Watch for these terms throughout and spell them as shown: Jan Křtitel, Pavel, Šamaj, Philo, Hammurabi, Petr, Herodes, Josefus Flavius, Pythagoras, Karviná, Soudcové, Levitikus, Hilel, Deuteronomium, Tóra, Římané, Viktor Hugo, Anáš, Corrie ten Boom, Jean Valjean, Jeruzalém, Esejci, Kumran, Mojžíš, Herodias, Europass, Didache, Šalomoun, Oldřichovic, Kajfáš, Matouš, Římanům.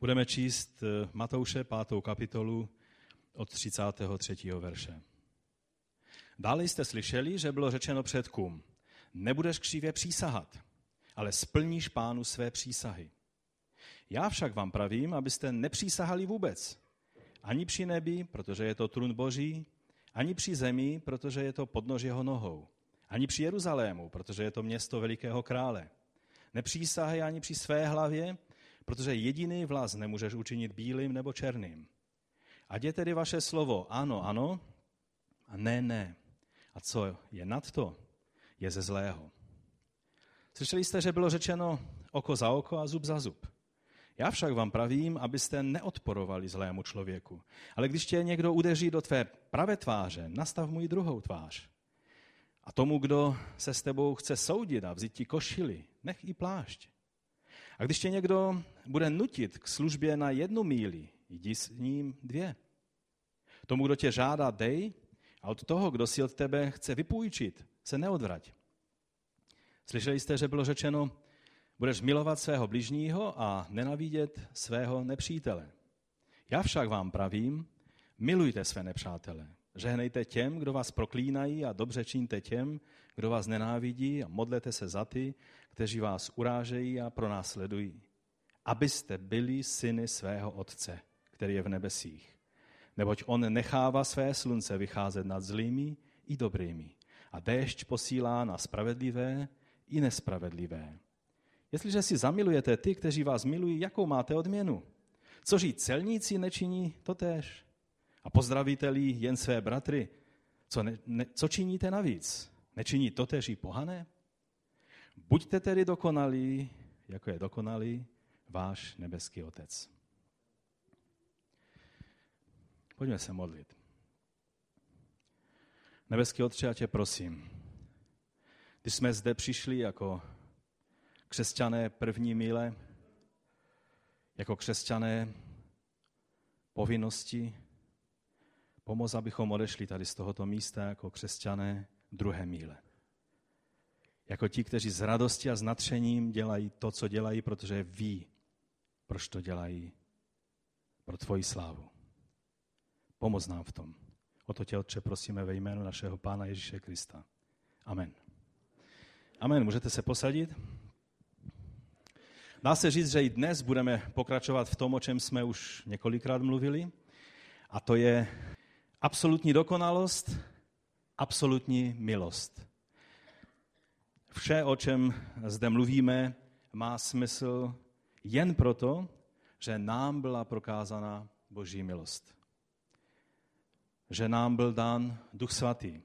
Budeme číst Matouše 5. kapitolu od 33. verše. Dále jste slyšeli, že bylo řečeno předkům, nebudeš křivě přísahat, ale splníš Pánu své přísahy. Já však vám pravím, abyste nepřísahali vůbec, ani při nebi, protože je to trůn Boží, ani při zemi, protože je to podnož jeho nohou, ani při Jeruzalému, protože je to město velikého krále. Nepřísahej ani při své hlavě, protože jediný vlas nemůžeš učinit bílým nebo černým. Ať je tedy vaše slovo ano, ano, a ne, ne. A co je nad to, je ze zlého. Slyšeli jste, že bylo řečeno oko za oko a zub za zub. Já však vám pravím, abyste neodporovali zlému člověku. Ale když tě někdo udeří do tvé pravé tváře, nastav mu i druhou tvář. A tomu, kdo se s tebou chce soudit a vzít ti košili, nech i plášť. A když tě někdo bude nutit k službě na 1 míli, jdi s ním 2. Tomu, kdo tě žádá, dej, a od toho, kdo si od tebe chce vypůjčit, se neodvrať. Slyšeli jste, že bylo řečeno, budeš milovat svého bližního a nenávidět svého nepřítele. Já však vám pravím, milujte své nepřátele. Žehnejte těm, kdo vás proklínají a dobře čiňte těm, kdo vás nenávidí a modlete se za ty, kteří vás urážejí a pronásledují. Abyste byli syny svého Otce, který je v nebesích. Neboť on nechává své slunce vycházet nad zlými i dobrými. A déšť posílá na spravedlivé i nespravedlivé. Jestliže si zamilujete ty, kteří vás milují, jakou máte odměnu? Což i celníci nečiní totéž. A pozdravíte-li jen své bratry, co činíte navíc? Nečiní totéž i pohané? Buďte tedy dokonalí, jako je dokonalý váš nebeský Otec. Pojďme se modlit. Nebeský Otče, já tě prosím, když jsme zde přišli jako křesťané první míle, jako křesťané povinnosti, pomoz, abychom odešli tady z tohoto místa jako křesťané druhé míle. Jako ti, kteří s radostí a s nadšením dělají to, co dělají, protože ví, proč to dělají, pro tvoji slávu. Pomoz nám v tom. O to tě, Otče, prosíme ve jménu našeho Pána Ježíše Krista. Amen. Amen. Můžete se posadit? Dá se říct, že i dnes budeme pokračovat v tom, o čem jsme už několikrát mluvili, a to je absolutní dokonalost, absolutní milost. Vše, o čem zde mluvíme, má smysl jen proto, že nám byla prokázána Boží milost. Že nám byl dán Duch Svatý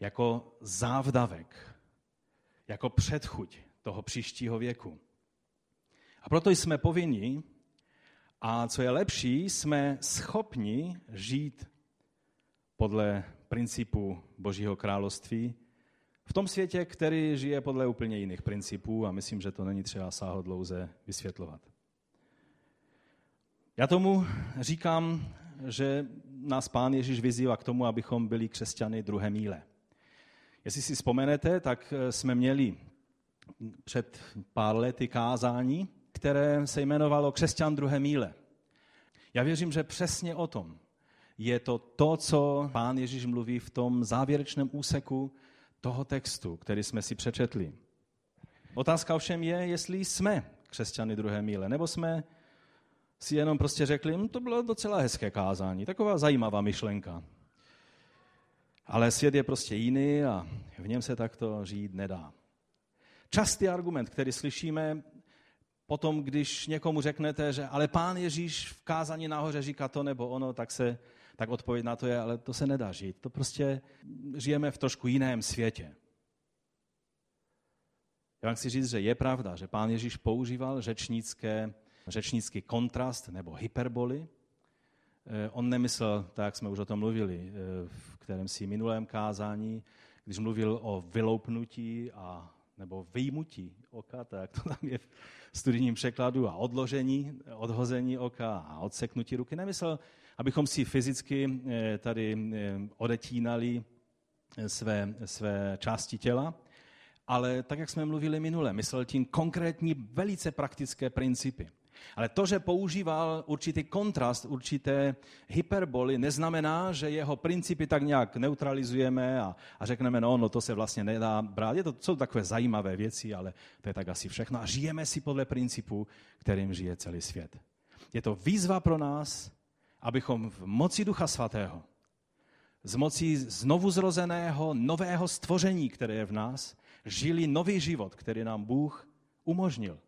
jako závdavek, jako předchuť toho příštího věku. A proto jsme povinni, a co je lepší, jsme schopni žít podle principu Božího království v tom světě, který žije podle úplně jiných principů, a myslím, že to není třeba sáhodlouze vysvětlovat. Já tomu říkám, že nás Pán Ježíš vyzývá k tomu, abychom byli křesťany druhé míle. Jestli si vzpomenete, tak jsme měli před pár lety kázání, které se jmenovalo Křesťan druhé míle. Já věřím, že přesně o tom je to, co Pán Ježíš mluví v tom závěrečném úseku toho textu, který jsme si přečetli. Otázka ovšem je, jestli jsme křesťany druhé míle, nebo jsme si jenom prostě řekli, to bylo docela hezké kázání, taková zajímavá myšlenka. Ale svět je prostě jiný a v něm se takto žít nedá. Častý argument, který slyšíme potom, když někomu řeknete, že ale Pán Ježíš v kázání nahoře říká to nebo ono, tak odpověď na to je, ale to se nedá žít. To prostě žijeme v trošku jiném světě. Já vám chci říct, že je pravda, že Pán Ježíš používal řečnický kontrast nebo hyperboli. On nemyslel, tak jsme už o tom mluvili, v kterém si minulém kázání, když mluvil o vyloupnutí a nebo vyjmutí oka, tak to tam je v studijním překladu, a odložení, odhození oka a odseknutí ruky. Nemyslel, abychom si fyzicky tady odetínali své části těla, ale tak, jak jsme mluvili minule, myslel tím konkrétní, velice praktické principy. Ale to, že používal určitý kontrast, určité hyperboly, neznamená, že jeho principy tak nějak neutralizujeme a řekneme, no to se vlastně nedá brát. To jsou takové zajímavé věci, ale to je tak asi všechno. A žijeme si podle principu, kterým žije celý svět. Je to výzva pro nás, abychom v moci Ducha Svatého, z moci znovuzrozeného, nového stvoření, které je v nás, žili nový život, který nám Bůh umožnil.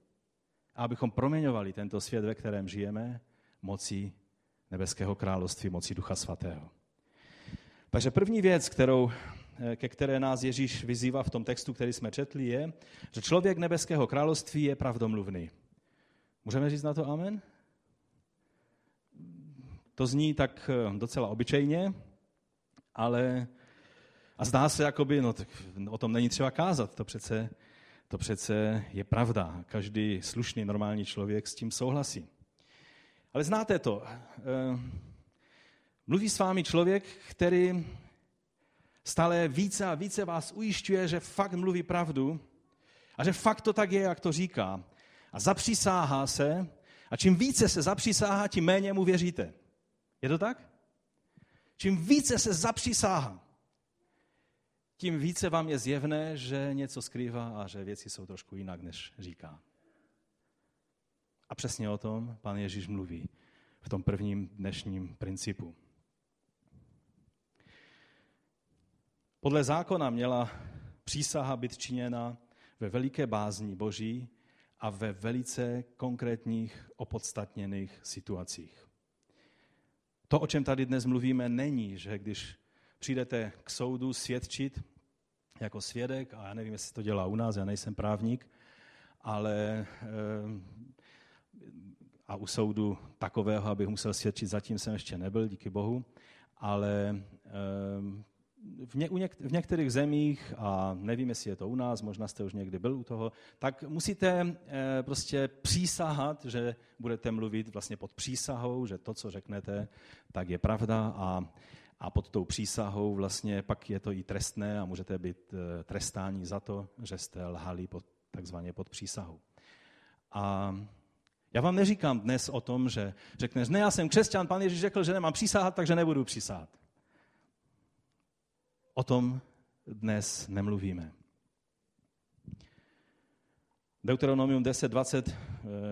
A abychom proměňovali tento svět, ve kterém žijeme, mocí Nebeského království, mocí Ducha Svatého. Takže první věc, ke které nás Ježíš vyzývá v tom textu, který jsme četli, je, že člověk Nebeského království je pravdomluvný. Můžeme říct na to amen? To zní tak docela obyčejně, ale a zdá se, jakoby, o tom není třeba kázat, to přece je pravda. Každý slušný, normální člověk s tím souhlasí. Ale znáte to. Mluví s vámi člověk, který stále více a více vás ujišťuje, že fakt mluví pravdu a že fakt to tak je, jak to říká. A zapřísáhá se a čím více se zapřísáhá, tím méně mu věříte. Je to tak? Čím více se zapřísáhá, tím více vám je zjevné, že něco skrývá a že věci jsou trošku jinak, než říká. A přesně o tom Pán Ježíš mluví v tom prvním dnešním principu. Podle zákona měla přísaha být činěna ve veliké bázni Boží a ve velice konkrétních, opodstatněných situacích. To, o čem tady dnes mluvíme, není, že když přijdete k soudu svědčit jako svědek, a já nevím, jestli to dělá u nás, já nejsem právník, ale a u soudu takového, abych musel svědčit, zatím jsem ještě nebyl, díky Bohu, ale v některých zemích, a nevím, jestli je to u nás, možná jste už někdy byl u toho, tak musíte prostě přísahat, že budete mluvit vlastně pod přísahou, že to, co řeknete, tak je pravda a pod tou přísahou vlastně pak je to i trestné a můžete být trestáni za to, že jste lhali takzvaně pod přísahou. A já vám neříkám dnes o tom, že řekneš, ne, já jsem křesťan, Pan Ježíš řekl, že nemám přísahat, takže nebudu přísahat. O tom dnes nemluvíme. Deuteronomium 10:20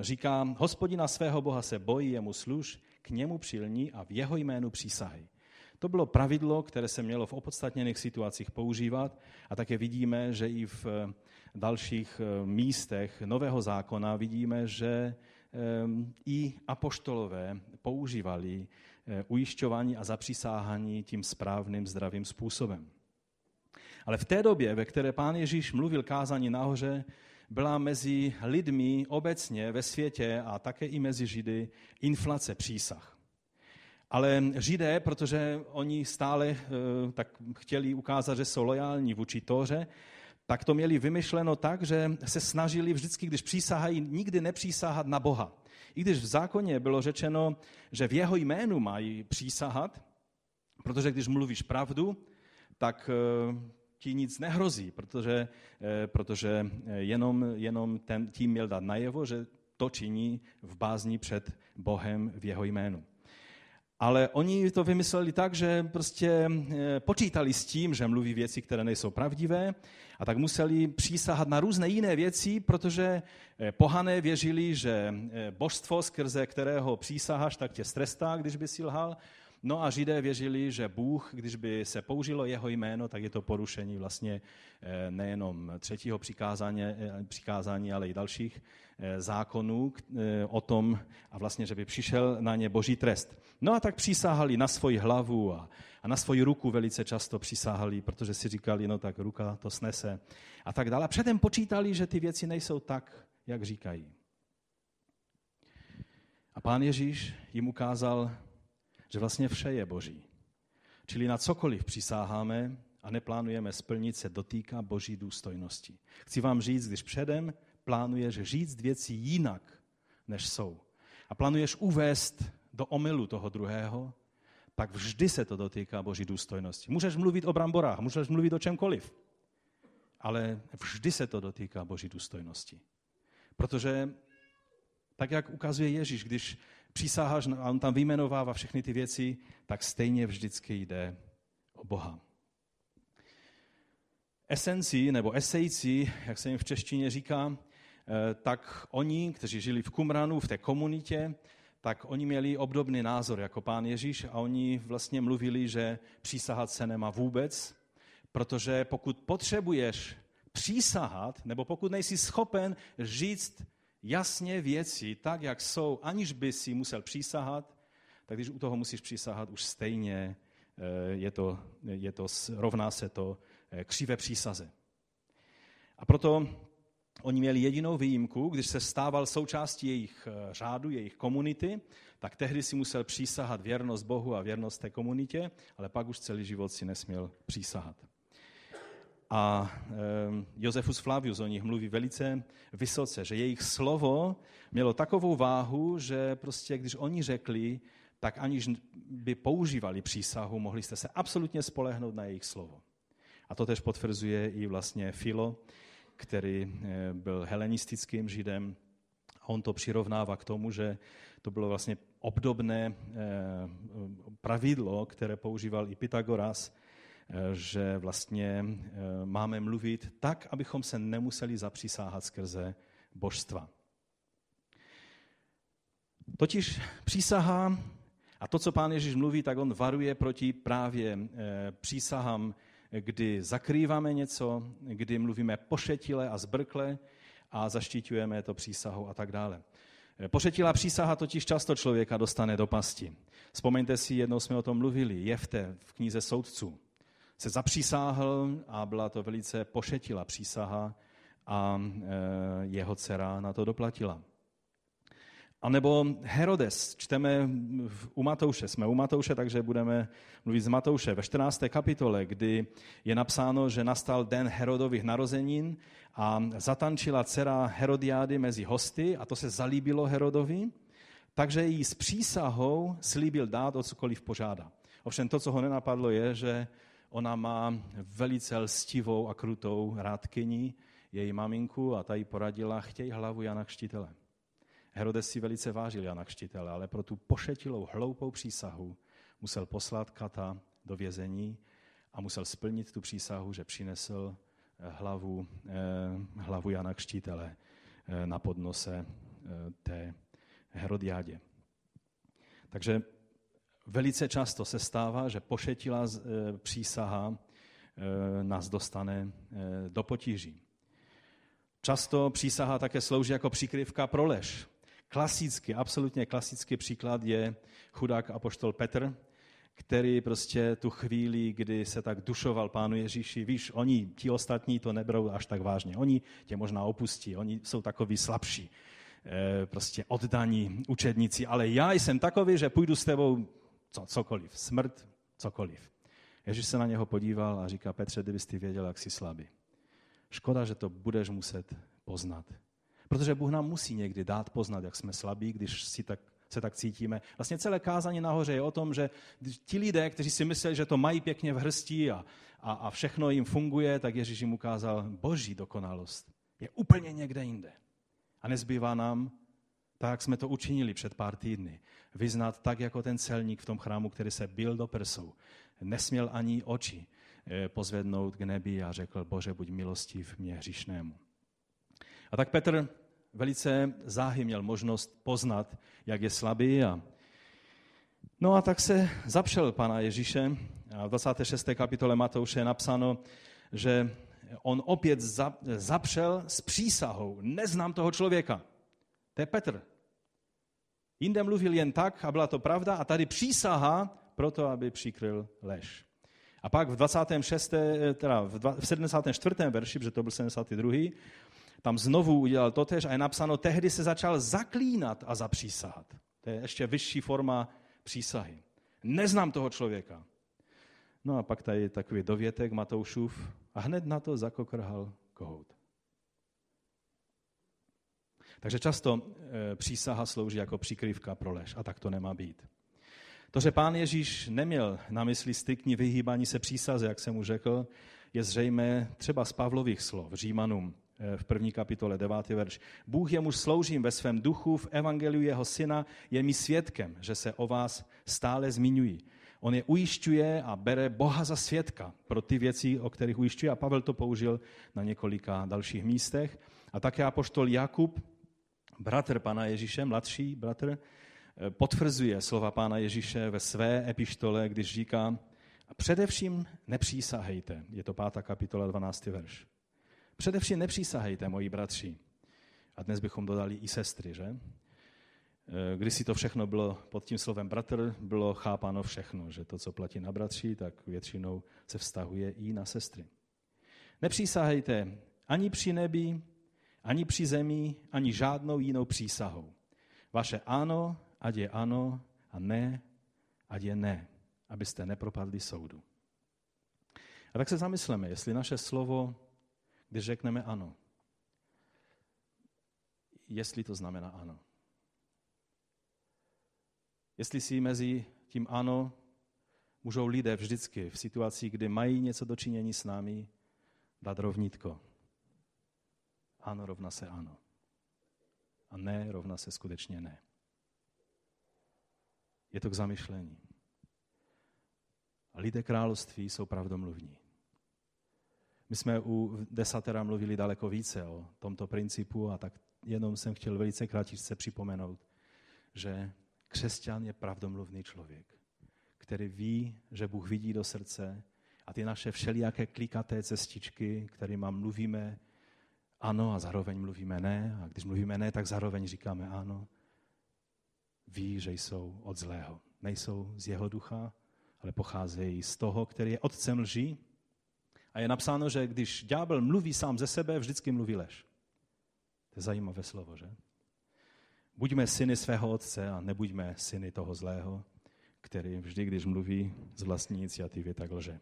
říká, Hospodina svého Boha se bojí, jemu služ, k němu přilní a v jeho jménu přísahy. To bylo pravidlo, které se mělo v opodstatněných situacích používat a také vidíme, že i v dalších místech Nového zákona vidíme, že i apoštolové používali ujišťování a zapřísáhání tím správným, zdravým způsobem. Ale v té době, ve které Pán Ježíš mluvil kázání nahoře, byla mezi lidmi obecně ve světě a také i mezi Židy inflace přísah. Ale Židé, protože oni stále tak chtěli ukázat, že jsou lojální vůči Tóře, tak to měli vymyšleno tak, že se snažili vždycky, když přísahají, nikdy nepřísahat na Boha. I když v zákoně bylo řečeno, že v jeho jménu mají přísahat, protože když mluvíš pravdu, tak ti nic nehrozí, protože jenom tím měl dát najevo, že to činí v bázni před Bohem v jeho jménu. Ale oni to vymysleli tak, že prostě počítali s tím, že mluví věci, které nejsou pravdivé, a tak museli přísahat na různé jiné věci, protože pohané věřili, že božstvo, skrze kterého přísaháš, tak tě strestá, když by si lhal. No a Židé věřili, že Bůh, když by se použilo jeho jméno, tak je to porušení vlastně nejenom třetího přikázání, ale i dalších zákonů o tom, a vlastně, že by přišel na ně boží trest. No a tak přísahali na svoji hlavu a na svoji ruku velice často přísahali, protože si říkali, no tak ruka to snese a tak dále. A předem počítali, že ty věci nejsou tak, jak říkají. A Pán Ježíš jim ukázal, že vlastně vše je boží. Čili na cokoliv přísáháme a neplánujeme splnit, se dotýká boží důstojnosti. Chci vám říct, když předem plánuješ říct věci jinak, než jsou, a plánuješ uvést do omylu toho druhého, tak vždy se to dotýká boží důstojnosti. Můžeš mluvit o bramborách, můžeš mluvit o čemkoliv, ale vždy se to dotýká boží důstojnosti. Protože tak jak ukazuje Ježíš, když přísaháš a on tam vyjmenovává všechny ty věci, tak stejně vždycky jde o Boha. Esenci nebo esejci, jak se jim v češtině říká, tak oni, kteří žili v Kumranu, v té komunitě, tak oni měli obdobný názor jako pán Ježíš a oni vlastně mluvili, že přísahat se nemá vůbec, protože pokud potřebuješ přísahat, nebo pokud nejsi schopen říct jasně věci tak, jak jsou, aniž by si musel přísahat, tak když u toho musíš přísahat, už stejně je to, rovná se to křivé přísaze. A proto oni měli jedinou výjimku, když se stával součástí jejich řádu, jejich komunity, tak tehdy si musel přísahat věrnost Bohu a věrnost té komunitě, ale pak už celý život si nesměl přísahat. A Josefus Flavius o nich mluví velice vysoce, že jejich slovo mělo takovou váhu, že prostě když oni řekli, tak aniž by používali přísahu, mohli jste se absolutně spolehnout na jejich slovo. A to tež potvrzuje i vlastně Philo, který byl helenistickým židem. A on to přirovnává k tomu, že to bylo vlastně obdobné pravidlo, které používal i Pythagoras, že vlastně máme mluvit tak, abychom se nemuseli zapřísáhat skrze božstva. Totiž přísaha a to, co pán Ježíš mluví, tak on varuje proti právě přísahám, kdy zakrýváme něco, kdy mluvíme pošetile a zbrkle a zaštiťujeme to přísahou a tak dále. Pošetilá přísaha totiž často člověka dostane do pasti. Vzpomeňte si, jednou jsme o tom mluvili, Jefte v knize Soudců se zapřísáhl a byla to velice pošetilá přísaha a jeho dcera na to doplatila. A nebo Herodes, čteme u Matouše, jsme u Matouše, takže budeme mluvit z Matouše. Ve 14. kapitole, kdy je napsáno, že nastal den Herodových narozenin a zatančila dcera Herodiády mezi hosty a to se zalíbilo Herodovi, takže jí s přísahou slíbil dát, o cokoliv požádá. Ovšem to, co ho nenapadlo, je, že ona má velice lstivou a krutou rádkyni, její maminku, a ta jí poradila, chtěj hlavu Jana Křtitele. Herodes si velice vážil Jana Křtitele, ale pro tu pošetilou, hloupou přísahu musel poslat kata do vězení a musel splnit tu přísahu, že přinesl hlavu Jana Křtitele na podnose té Herodiádě. Takže velice často se stává, že pošetilá přísaha nás dostane do potíží. Často přísaha také slouží jako přikryvka pro lež. Klasický, absolutně klasický příklad je chudák apoštol Petr, který prostě tu chvíli, kdy se tak dušoval pánu Ježíši, víš, oni, ti ostatní to neberou až tak vážně, oni tě možná opustí, oni jsou takoví slabší, prostě oddaní učedníci, ale já jsem takový, že půjdu s tebou cokoliv, smrt, cokoliv. Ježíš se na něho podíval a říká, Petře, kdybys ty věděl, jak jsi slabý. Škoda, že to budeš muset poznat. Protože Bůh nám musí někdy dát poznat, jak jsme slabí, když se tak cítíme. Vlastně celé kázání nahoře je o tom, že ti lidé, kteří si mysleli, že to mají pěkně v hrsti a všechno jim funguje, tak Ježíš jim ukázal, boží dokonalost je úplně někde jinde. A nezbývá nám, tak jak jsme to učinili před pár týdny, vyznat tak, jako ten celník v tom chrámu, který se bil do prsou, nesměl ani oči pozvednout k nebi a řekl, Bože, buď milostiv mě hříšnému. A tak Petr velice záhy měl možnost poznat, jak je slabý. No a tak se zapřel pana Ježíše. A v 26. kapitole Matouše je napsáno, že on opět zapřel s přísahou. Neznám toho člověka. To je Petr. Jinde mluvil jen tak a byla to pravda a tady přísaha proto, aby přikryl lež. A pak v 74. verši, protože to byl 72., tam znovu udělal totéž a je napsáno, tehdy se začal zaklínat a zapřísahat. To je ještě vyšší forma přísahy. Neznám toho člověka. No a pak tady je takový dovětek Matoušův a hned na to zakokrhal kohout. Takže často přísaha slouží jako přikrývka pro lež a tak to nemá být. To, že pán Ježíš neměl na mysli striktní vyhýbání se přísaze, jak jsem mu řekl, je zřejmé třeba z Pavlových slov, Římanům, v 1. kapitole, 9. verš. Bůh, jemuž sloužím ve svém duchu, v evangeliu jeho syna, je mi svědkem, že se o vás stále zmiňují. On je ujišťuje a bere Boha za svědka pro ty věci, o kterých ujišťuje. A Pavel to použil na několika dalších místech. A také apoštol Jakub, bratr pana Ježíše, mladší bratr, potvrzuje slova pána Ježíše ve své epištole, když říká: především nepřísahejte. Je to 5. kapitola, 12. verš. Především nepřísahejte, moji bratři. A dnes bychom dodali i sestry, že? Když si to všechno bylo pod tím slovem bratr, bylo chápáno všechno, že to, co platí na bratři, tak většinou se vztahuje i na sestry. Nepřísahejte ani při nebi, ani při zemi, ani žádnou jinou přísahou. Vaše ano, ať je ano, a ne, ať je ne, abyste nepropadli soudu. A tak se zamysleme, jestli naše slovo, když řekneme ano, jestli to znamená ano. Jestli si mezi tím ano můžou lidé vždycky v situaci, kdy mají něco do činění s námi, dát rovnítko. Ano rovná se ano. A ne rovná se skutečně ne. Je to k zamyšlení. A lidé království jsou pravdomluvní. My jsme u desatera mluvili daleko více o tomto principu, a tak jenom jsem chtěl velice krátce připomenout, že křesťan je pravdomluvný člověk, který ví, že Bůh vidí do srdce, a ty naše všelijaké klikaté cestičky, kterýma mluvíme ano a zároveň mluvíme ne, a když mluvíme ne, tak zároveň říkáme ano, ví, že jsou od zlého. Nejsou z jeho ducha, ale pocházejí z toho, který je otcem lží. A je napsáno, že když ďábel mluví sám ze sebe, vždycky mluví lež. To je zajímavé slovo, že? Buďme syny svého otce a nebuďme syny toho zlého, který vždy, když mluví z vlastní iniciativy, tak lže.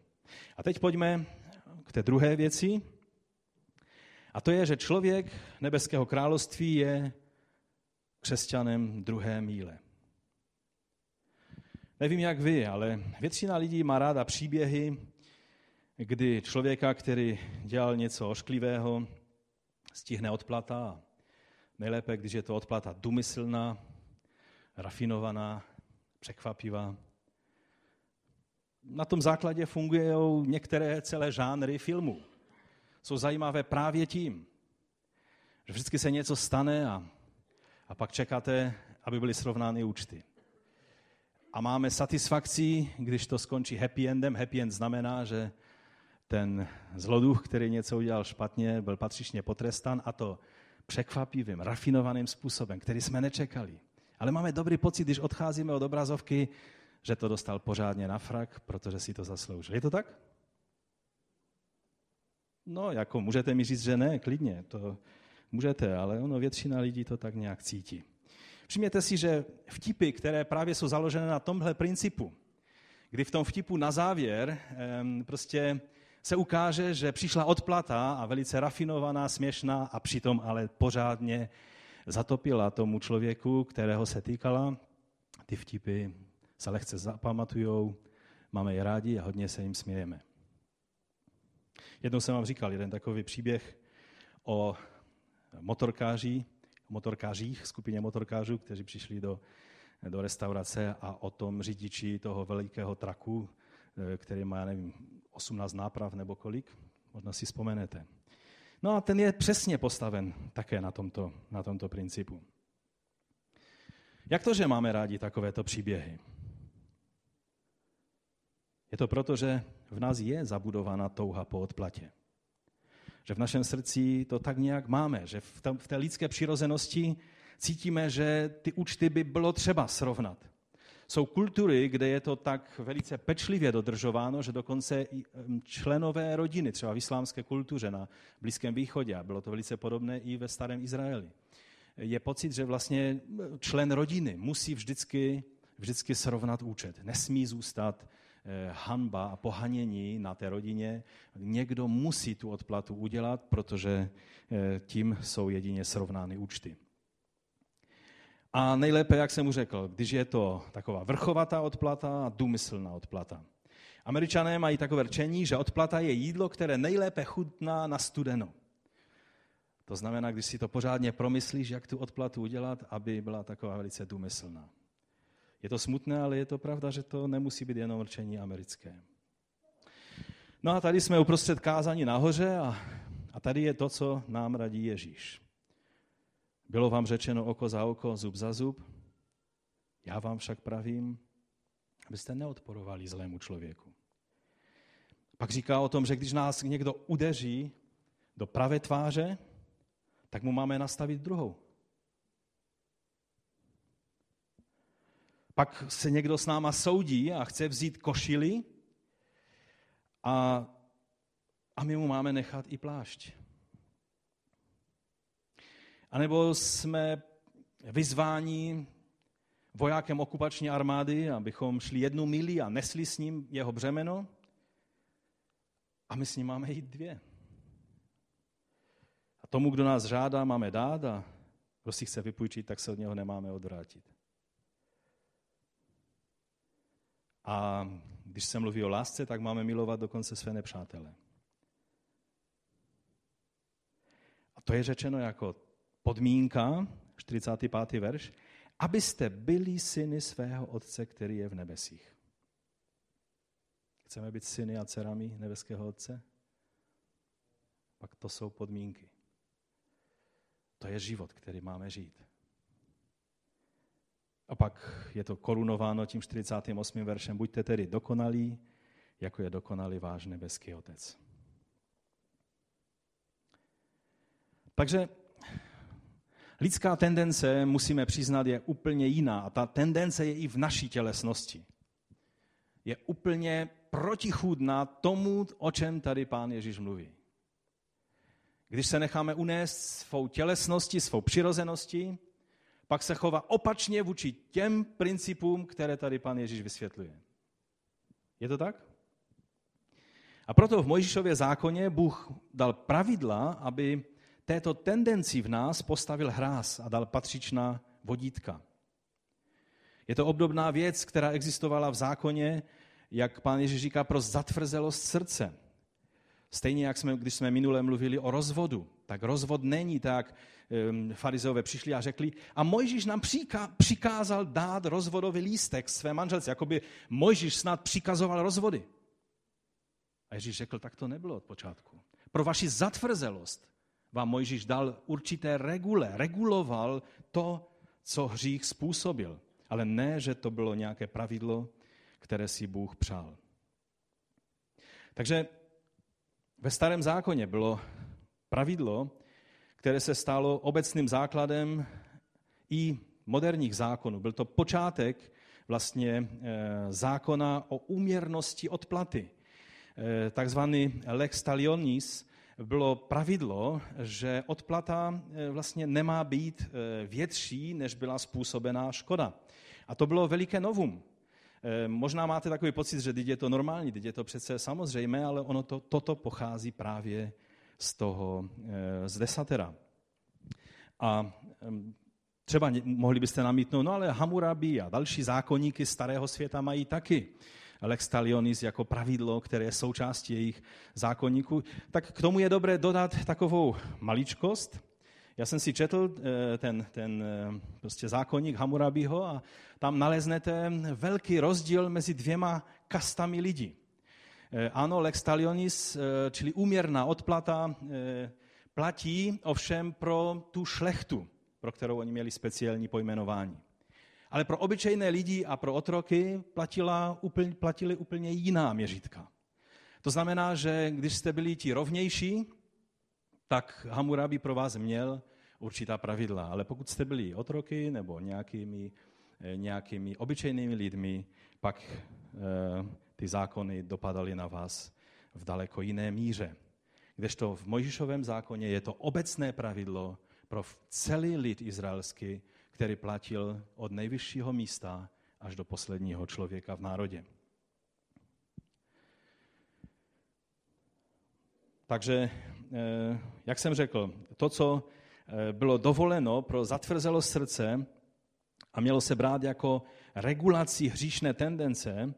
A teď pojďme k té druhé věci. A to je, že člověk nebeského království je křesťanem druhé míle. Nevím, jak vy, ale většina lidí má ráda příběhy, kdy člověka, který dělal něco ošklivého, stihne odplata. Nejlépe, když je to odplata důmyslná, rafinovaná, překvapivá. Na tom základě fungují některé celé žánry filmů. Jsou zajímavé právě tím, že vždycky se něco stane a pak čekáte, aby byly srovnány účty. A máme satisfakci, když to skončí happy endem. Happy end znamená, že ten zloduch, který něco udělal špatně, byl patřičně potrestán, a to překvapivým, rafinovaným způsobem, který jsme nečekali. Ale máme dobrý pocit, když odcházíme od obrazovky, že to dostal pořádně na frak, protože si to zasloužil. Je to tak? No, jako můžete mi říct, že ne, klidně, to můžete, ale ono většina lidí to tak nějak cítí. Všimněte si, že vtipy, které právě jsou založené na tomhle principu, kdy v tom vtipu na závěr prostě se ukáže, že přišla odplata a velice rafinovaná, směšná, a přitom ale pořádně zatopila tomu člověku, kterého se týkala. Ty vtipy se lehce zapamatujou, máme je rádi a hodně se jim smějeme. Jednou jsem vám říkal jeden takový příběh o motorkářích, skupině motorkářů, kteří přišli do restaurace, a o tom řidiči toho velikého traku, který má, nevím, 18 náprav nebo kolik, možná si vzpomenete. No a ten je přesně postaven také na tomto principu. Jak to, že máme rádi takovéto příběhy? Je to proto, že v nás je zabudována touha po odplatě. Že v našem srdci to tak nějak máme, že v té lidské přirozenosti cítíme, že ty účty by bylo třeba srovnat. Jsou kultury, kde je to tak velice pečlivě dodržováno, že dokonce i členové rodiny, třeba v islámské kultuře na Blízkém východě, a bylo to velice podobné i ve starém Izraeli, je pocit, že vlastně člen rodiny musí vždycky srovnat účet. Nesmí zůstat hanba a pohanění na té rodině. Někdo musí tu odplatu udělat, protože tím jsou jedině srovnány účty. A nejlépe, jak jsem mu řekl, když je to taková vrchovatá odplata a důmyslná odplata. Američané mají takové rčení, že odplata je jídlo, které nejlépe chutná na studeno. To znamená, když si to pořádně promyslíš, jak tu odplatu udělat, aby byla taková velice důmyslná. Je to smutné, ale je to pravda, že to nemusí být jenom rčení americké. No a tady jsme uprostřed kázání nahoře a tady je to, co nám radí Ježíš. Bylo vám řečeno oko za oko, zub za zub. Já vám však pravím, abyste neodporovali zlému člověku. Pak říká o tom, že když nás někdo udeří do pravé tváře, tak mu máme nastavit druhou. Pak se někdo s náma soudí a chce vzít košili a my mu máme nechat i plášť. A nebo jsme vyzváni vojákem okupační armády, abychom šli 1 mili a nesli s ním jeho břemeno a my s ním máme jít 2. A tomu, kdo nás žádá, máme dát a kdo si chce vypůjčit, tak se od něho nemáme odvrátit. A když se mluví o lásce, tak máme milovat dokonce své nepřátele. A to je řečeno jako podmínka, 45. verš, abyste byli syny svého Otce, který je v nebesích. Chceme být syny a dcerami nebeského Otce? Pak to jsou podmínky. To je život, který máme žít. A pak je to korunováno tím 48. veršem. Buďte tedy dokonalí, jako je dokonalý váš nebeský Otec. Takže lidská tendence, musíme přiznat, je úplně jiná. A ta tendence je i v naší tělesnosti. Je úplně protichůdná tomu, o čem tady pán Ježíš mluví. Když se necháme unést svou tělesností, svou přirozeností, pak se chová opačně vůči těm principům, které tady pan Ježíš vysvětluje. Je to tak? A proto v Mojžíšově zákoně Bůh dal pravidla, aby této tendenci v nás postavil hráz a dal patřičná vodítka. Je to obdobná věc, která existovala v zákoně, jak pán Ježíš říká, pro zatvrzelost srdce. Stejně jak když jsme minule mluvili o rozvodu, tak rozvod není tak, farizeové přišli a řekli, a Mojžíš nám přikázal dát rozvodový lístek své manželce, jakoby Mojžíš snad přikazoval rozvody. A Ježíš řekl, tak to nebylo od počátku. Pro vaši zatvrzelost vám Mojžíš dal určité regule, reguloval to, co hřích způsobil, ale ne, že to bylo nějaké pravidlo, které si Bůh přál. Takže ve Starém zákoně bylo pravidlo, které se stalo obecným základem i moderních zákonů. Byl to počátek vlastně zákona o úměrnosti odplaty. Takzvaný lex talionis bylo pravidlo, že odplata vlastně nemá být větší, než byla způsobená škoda. A to bylo veliké novum. Možná máte takový pocit, že teď je to normální, teď je to přece samozřejmé, ale ono toto pochází právě z desatera. A třeba mohli byste namítnout, no ale Hammurabi a další zákoníky starého světa mají taky lex talionis jako pravidlo, které je součástí jejich zákoníků. Tak k tomu je dobré dodat takovou maličkost. Já jsem si četl ten prostě zákoník Hammurabiho a tam naleznete velký rozdíl mezi 2 kastami lidí. Ano, lex talionis, čili úměrná odplata, platí ovšem pro tu šlechtu, pro kterou oni měli speciální pojmenování. Ale pro obyčejné lidi a pro otroky platily úplně jiná měřítka. To znamená, že když jste byli ti rovnější, tak Hammurabi pro vás měl určitá pravidla. Ale pokud jste byli otroky nebo nějakými obyčejnými lidmi, pak ty zákony dopadaly na vás v daleko jiné míře. Kdežto v Mojžíšovém zákoně je to obecné pravidlo pro celý lid izraelský, který platil od nejvyššího místa až do posledního člověka v národě. Takže, jak jsem řekl, to, co bylo dovoleno pro zatvrzelost srdce a mělo se brát jako regulací hříšné tendence,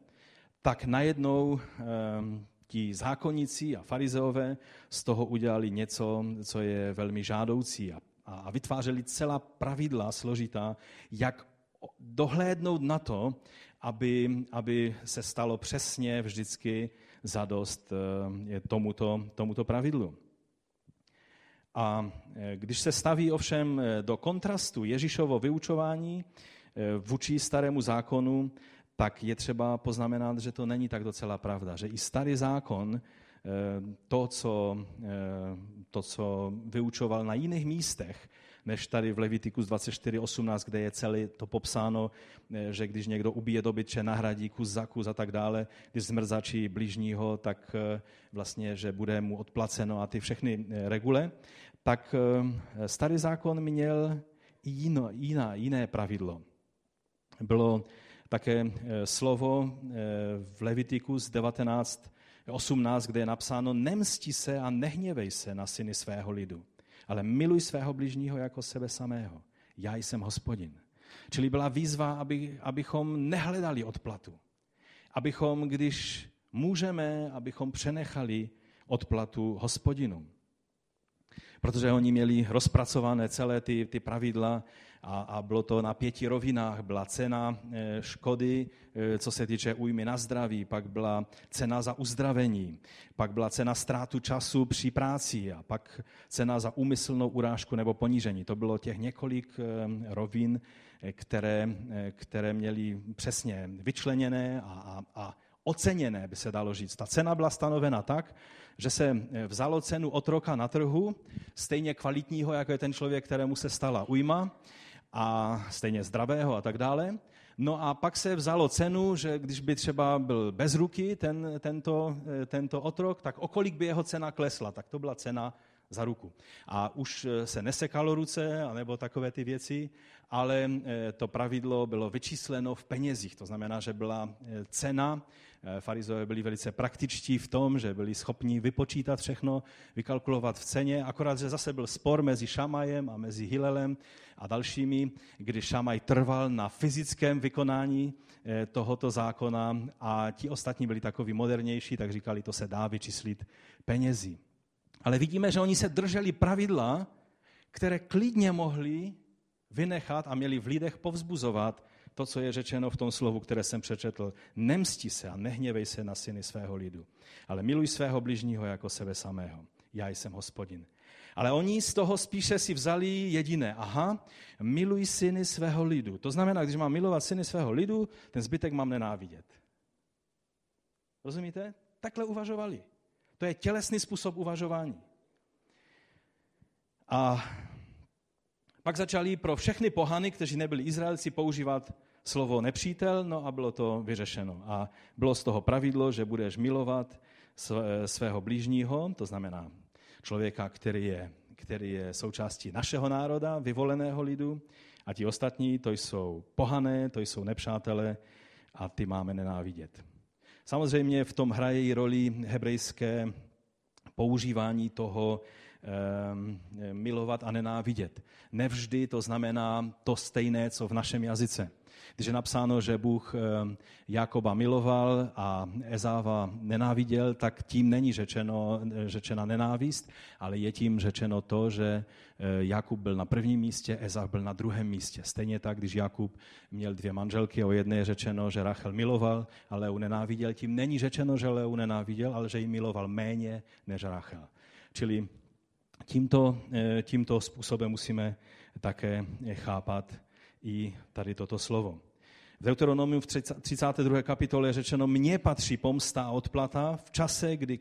tak najednou ti zákonníci a farizeové z toho udělali něco, co je velmi žádoucí a vytvářeli celá pravidla složitá, jak dohlédnout na to, aby se stalo přesně vždycky zadost tomuto pravidlu. A když se staví ovšem do kontrastu Ježíšovo vyučování vůči starému zákonu, tak je třeba poznamenat, že to není tak docela pravda, že i starý zákon, to, co vyučoval na jiných místech, než tady v Levitikus 24:18, kde je celé to popsáno, že když někdo ubije dobytče, nahradí kus za kus a tak dále, když zmrzačí blížního, tak vlastně, že bude mu odplaceno a ty všechny regule, tak starý zákon měl i jiné pravidlo. Bylo také slovo v Levitikus 19:18, kde je napsáno: nemsti se a nehněvej se na syny svého lidu, ale miluj svého bližního jako sebe samého. Já jsem Hospodin. Čili byla výzva, abychom nehledali odplatu. Abychom, když můžeme, abychom přenechali odplatu Hospodinu. Protože oni měli rozpracované celé ty pravidla a bylo to na 5 rovinách. Byla cena škody, co se týče újmy na zdraví, pak byla cena za uzdravení, pak byla cena ztrátu času při práci a pak cena za úmyslnou urážku nebo ponížení. To bylo těch několik rovin, které měly přesně vyčleněné a oceněné, by se dalo říct. Ta cena byla stanovena tak, že se vzalo cenu otroka na trhu, stejně kvalitního, jako je ten člověk, kterému se stala újma, a stejně zdravého a tak dále. No a pak se vzalo cenu, že když by třeba byl bez ruky tento otrok, tak okolik by jeho cena klesla, tak to byla cena za ruku. A už se nesekalo ruce, anebo takové ty věci, ale to pravidlo bylo vyčísleno v penězích. To znamená, že byla cena. Farizové byli velice praktičtí v tom, že byli schopni vypočítat všechno, vykalkulovat v ceně, akorát, že zase byl spor mezi Šamajem a mezi Hilelem a dalšími, kdy Šamaj trval na fyzickém vykonání tohoto zákona a ti ostatní byli takoví modernější, tak říkali, to se dá vyčíslit penězi. Ale vidíme, že oni se drželi pravidla, které klidně mohli vynechat a měli v lidech povzbuzovat to, co je řečeno v tom slovu, které jsem přečetl. Nemsti se a nehněvej se na syny svého lidu, ale miluj svého bližního jako sebe samého. Já jsem Hospodin. Ale oni z toho spíše si vzali jediné. Aha, miluj syny svého lidu. To znamená, když mám milovat syny svého lidu, ten zbytek mám nenávidět. Rozumíte? Takhle uvažovali. To je tělesný způsob uvažování. A pak začali pro všechny pohany, kteří nebyli Izraelci, používat slovo nepřítel, no a bylo to vyřešeno. A bylo z toho pravidlo, že budeš milovat svého blížního, to znamená člověka, který je součástí našeho národa, vyvoleného lidu, a ti ostatní, to jsou pohané, to jsou nepřátelé a ty máme nenávidět. Samozřejmě v tom hraje roli hebrejské používání toho milovat a nenávidět. Nevždy to znamená to stejné, co v našem jazyce. Když je napsáno, že Bůh Jakoba miloval a Ezáva nenáviděl, tak tím není řečena nenávist, ale je tím řečeno to, že Jakub byl na prvním místě, Ezáv byl na druhém místě. Stejně tak, když Jakub měl 2 manželky, o jedné je řečeno, že Rachel miloval, ale Leu nenáviděl, tím není řečeno, že Leu nenáviděl, ale že ji miloval méně než Rachel. Čili tímto způsobem musíme také chápat i tady toto slovo. V Deuteronomiu v 32. kapitole je řečeno: mně patří pomsta a odplata v čase, kdy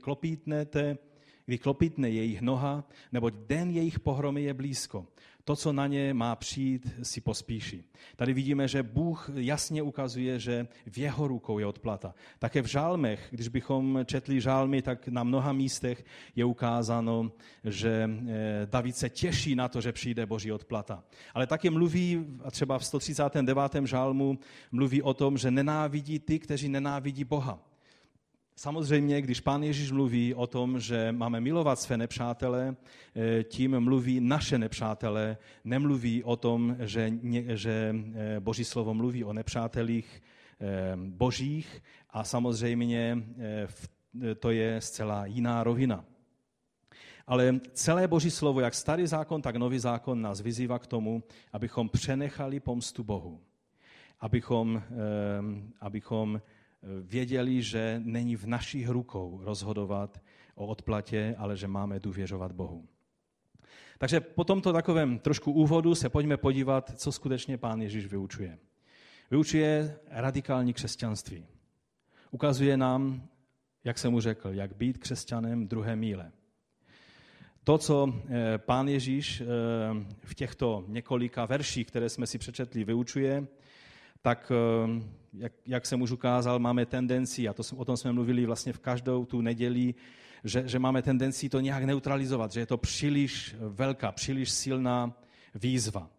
klopítne jejich noha, neboť den jejich pohromy je blízko. To, co na ně má přijít, si pospíší. Tady vidíme, že Bůh jasně ukazuje, že v jeho rukou je odplata. Také v žálmech, když bychom četli žálmy, tak na mnoha místech je ukázáno, že David se těší na to, že přijde Boží odplata. Ale také mluví, a třeba v 139. žálmu mluví o tom, že nenávidí ty, kteří nenávidí Boha. Samozřejmě, když Pán Ježíš mluví o tom, že máme milovat své nepřátele, tím mluví naše nepřátele, nemluví o tom, že Boží slovo mluví o nepřátelích božích, a samozřejmě v to je zcela jiná rovina. Ale celé Boží slovo, jak starý zákon, tak nový zákon nás vyzývá k tomu, abychom přenechali pomstu Bohu. Abychom věděli, že není v našich rukou rozhodovat o odplatě, ale že máme důvěřovat Bohu. Takže po tomto takovém trošku úvodu se pojďme podívat, co skutečně Pán Ježíš vyučuje. Vyučuje radikální křesťanství. Ukazuje nám, jak jsem mu řekl, jak být křesťanem druhé míle. To, co Pán Ježíš v těchto několika verších, které jsme si přečetli, vyučuje, tak, jak jsem už ukázal, máme tendenci, a o tom jsme mluvili vlastně v každou tu neděli, že máme tendenci to nějak neutralizovat, že je to příliš velká, příliš silná výzva.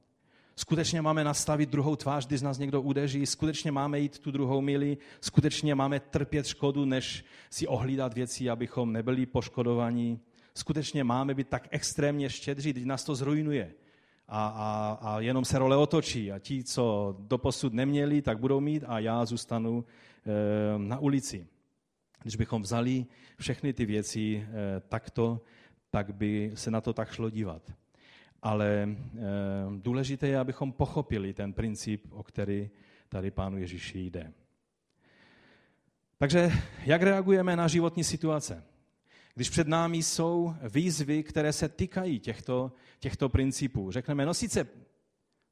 Skutečně máme nastavit druhou tvář, když nás někdo udeří, skutečně máme jít tu druhou míli, skutečně máme trpět škodu, než si ohlídat věci, abychom nebyli poškodovaní. Skutečně máme být tak extrémně štědří, když nás to zrujnuje a jenom se role otočí a ti, co doposud neměli, tak budou mít a já zůstanu na ulici. Když bychom vzali všechny ty věci takto, tak by se na to tak šlo dívat. Ale důležité je, abychom pochopili ten princip, o který tady Pánu Ježíši jde. Takže jak reagujeme na životní situace? Když před námi jsou výzvy, které se týkají těchto principů. Řekneme, no sice, to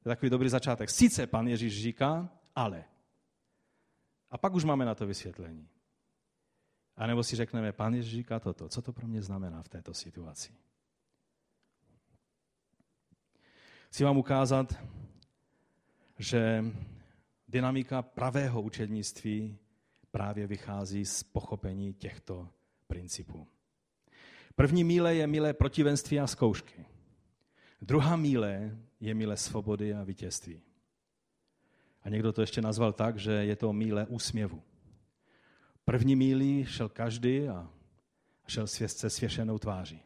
je takový dobrý začátek, sice Pan Ježíš říká, ale. A pak už máme na to vysvětlení. A nebo si řekneme, Pan Ježíš říká toto, co to pro mě znamená v této situaci. Chci vám ukázat, že dynamika pravého učednictví právě vychází z pochopení těchto principů. První míle je míle protivenství a zkoušky. Druhá míle je míle svobody a vítězství. A někdo to ještě nazval tak, že je to míle úsměvu. První míli šel každý a šel se svěšenou tváří.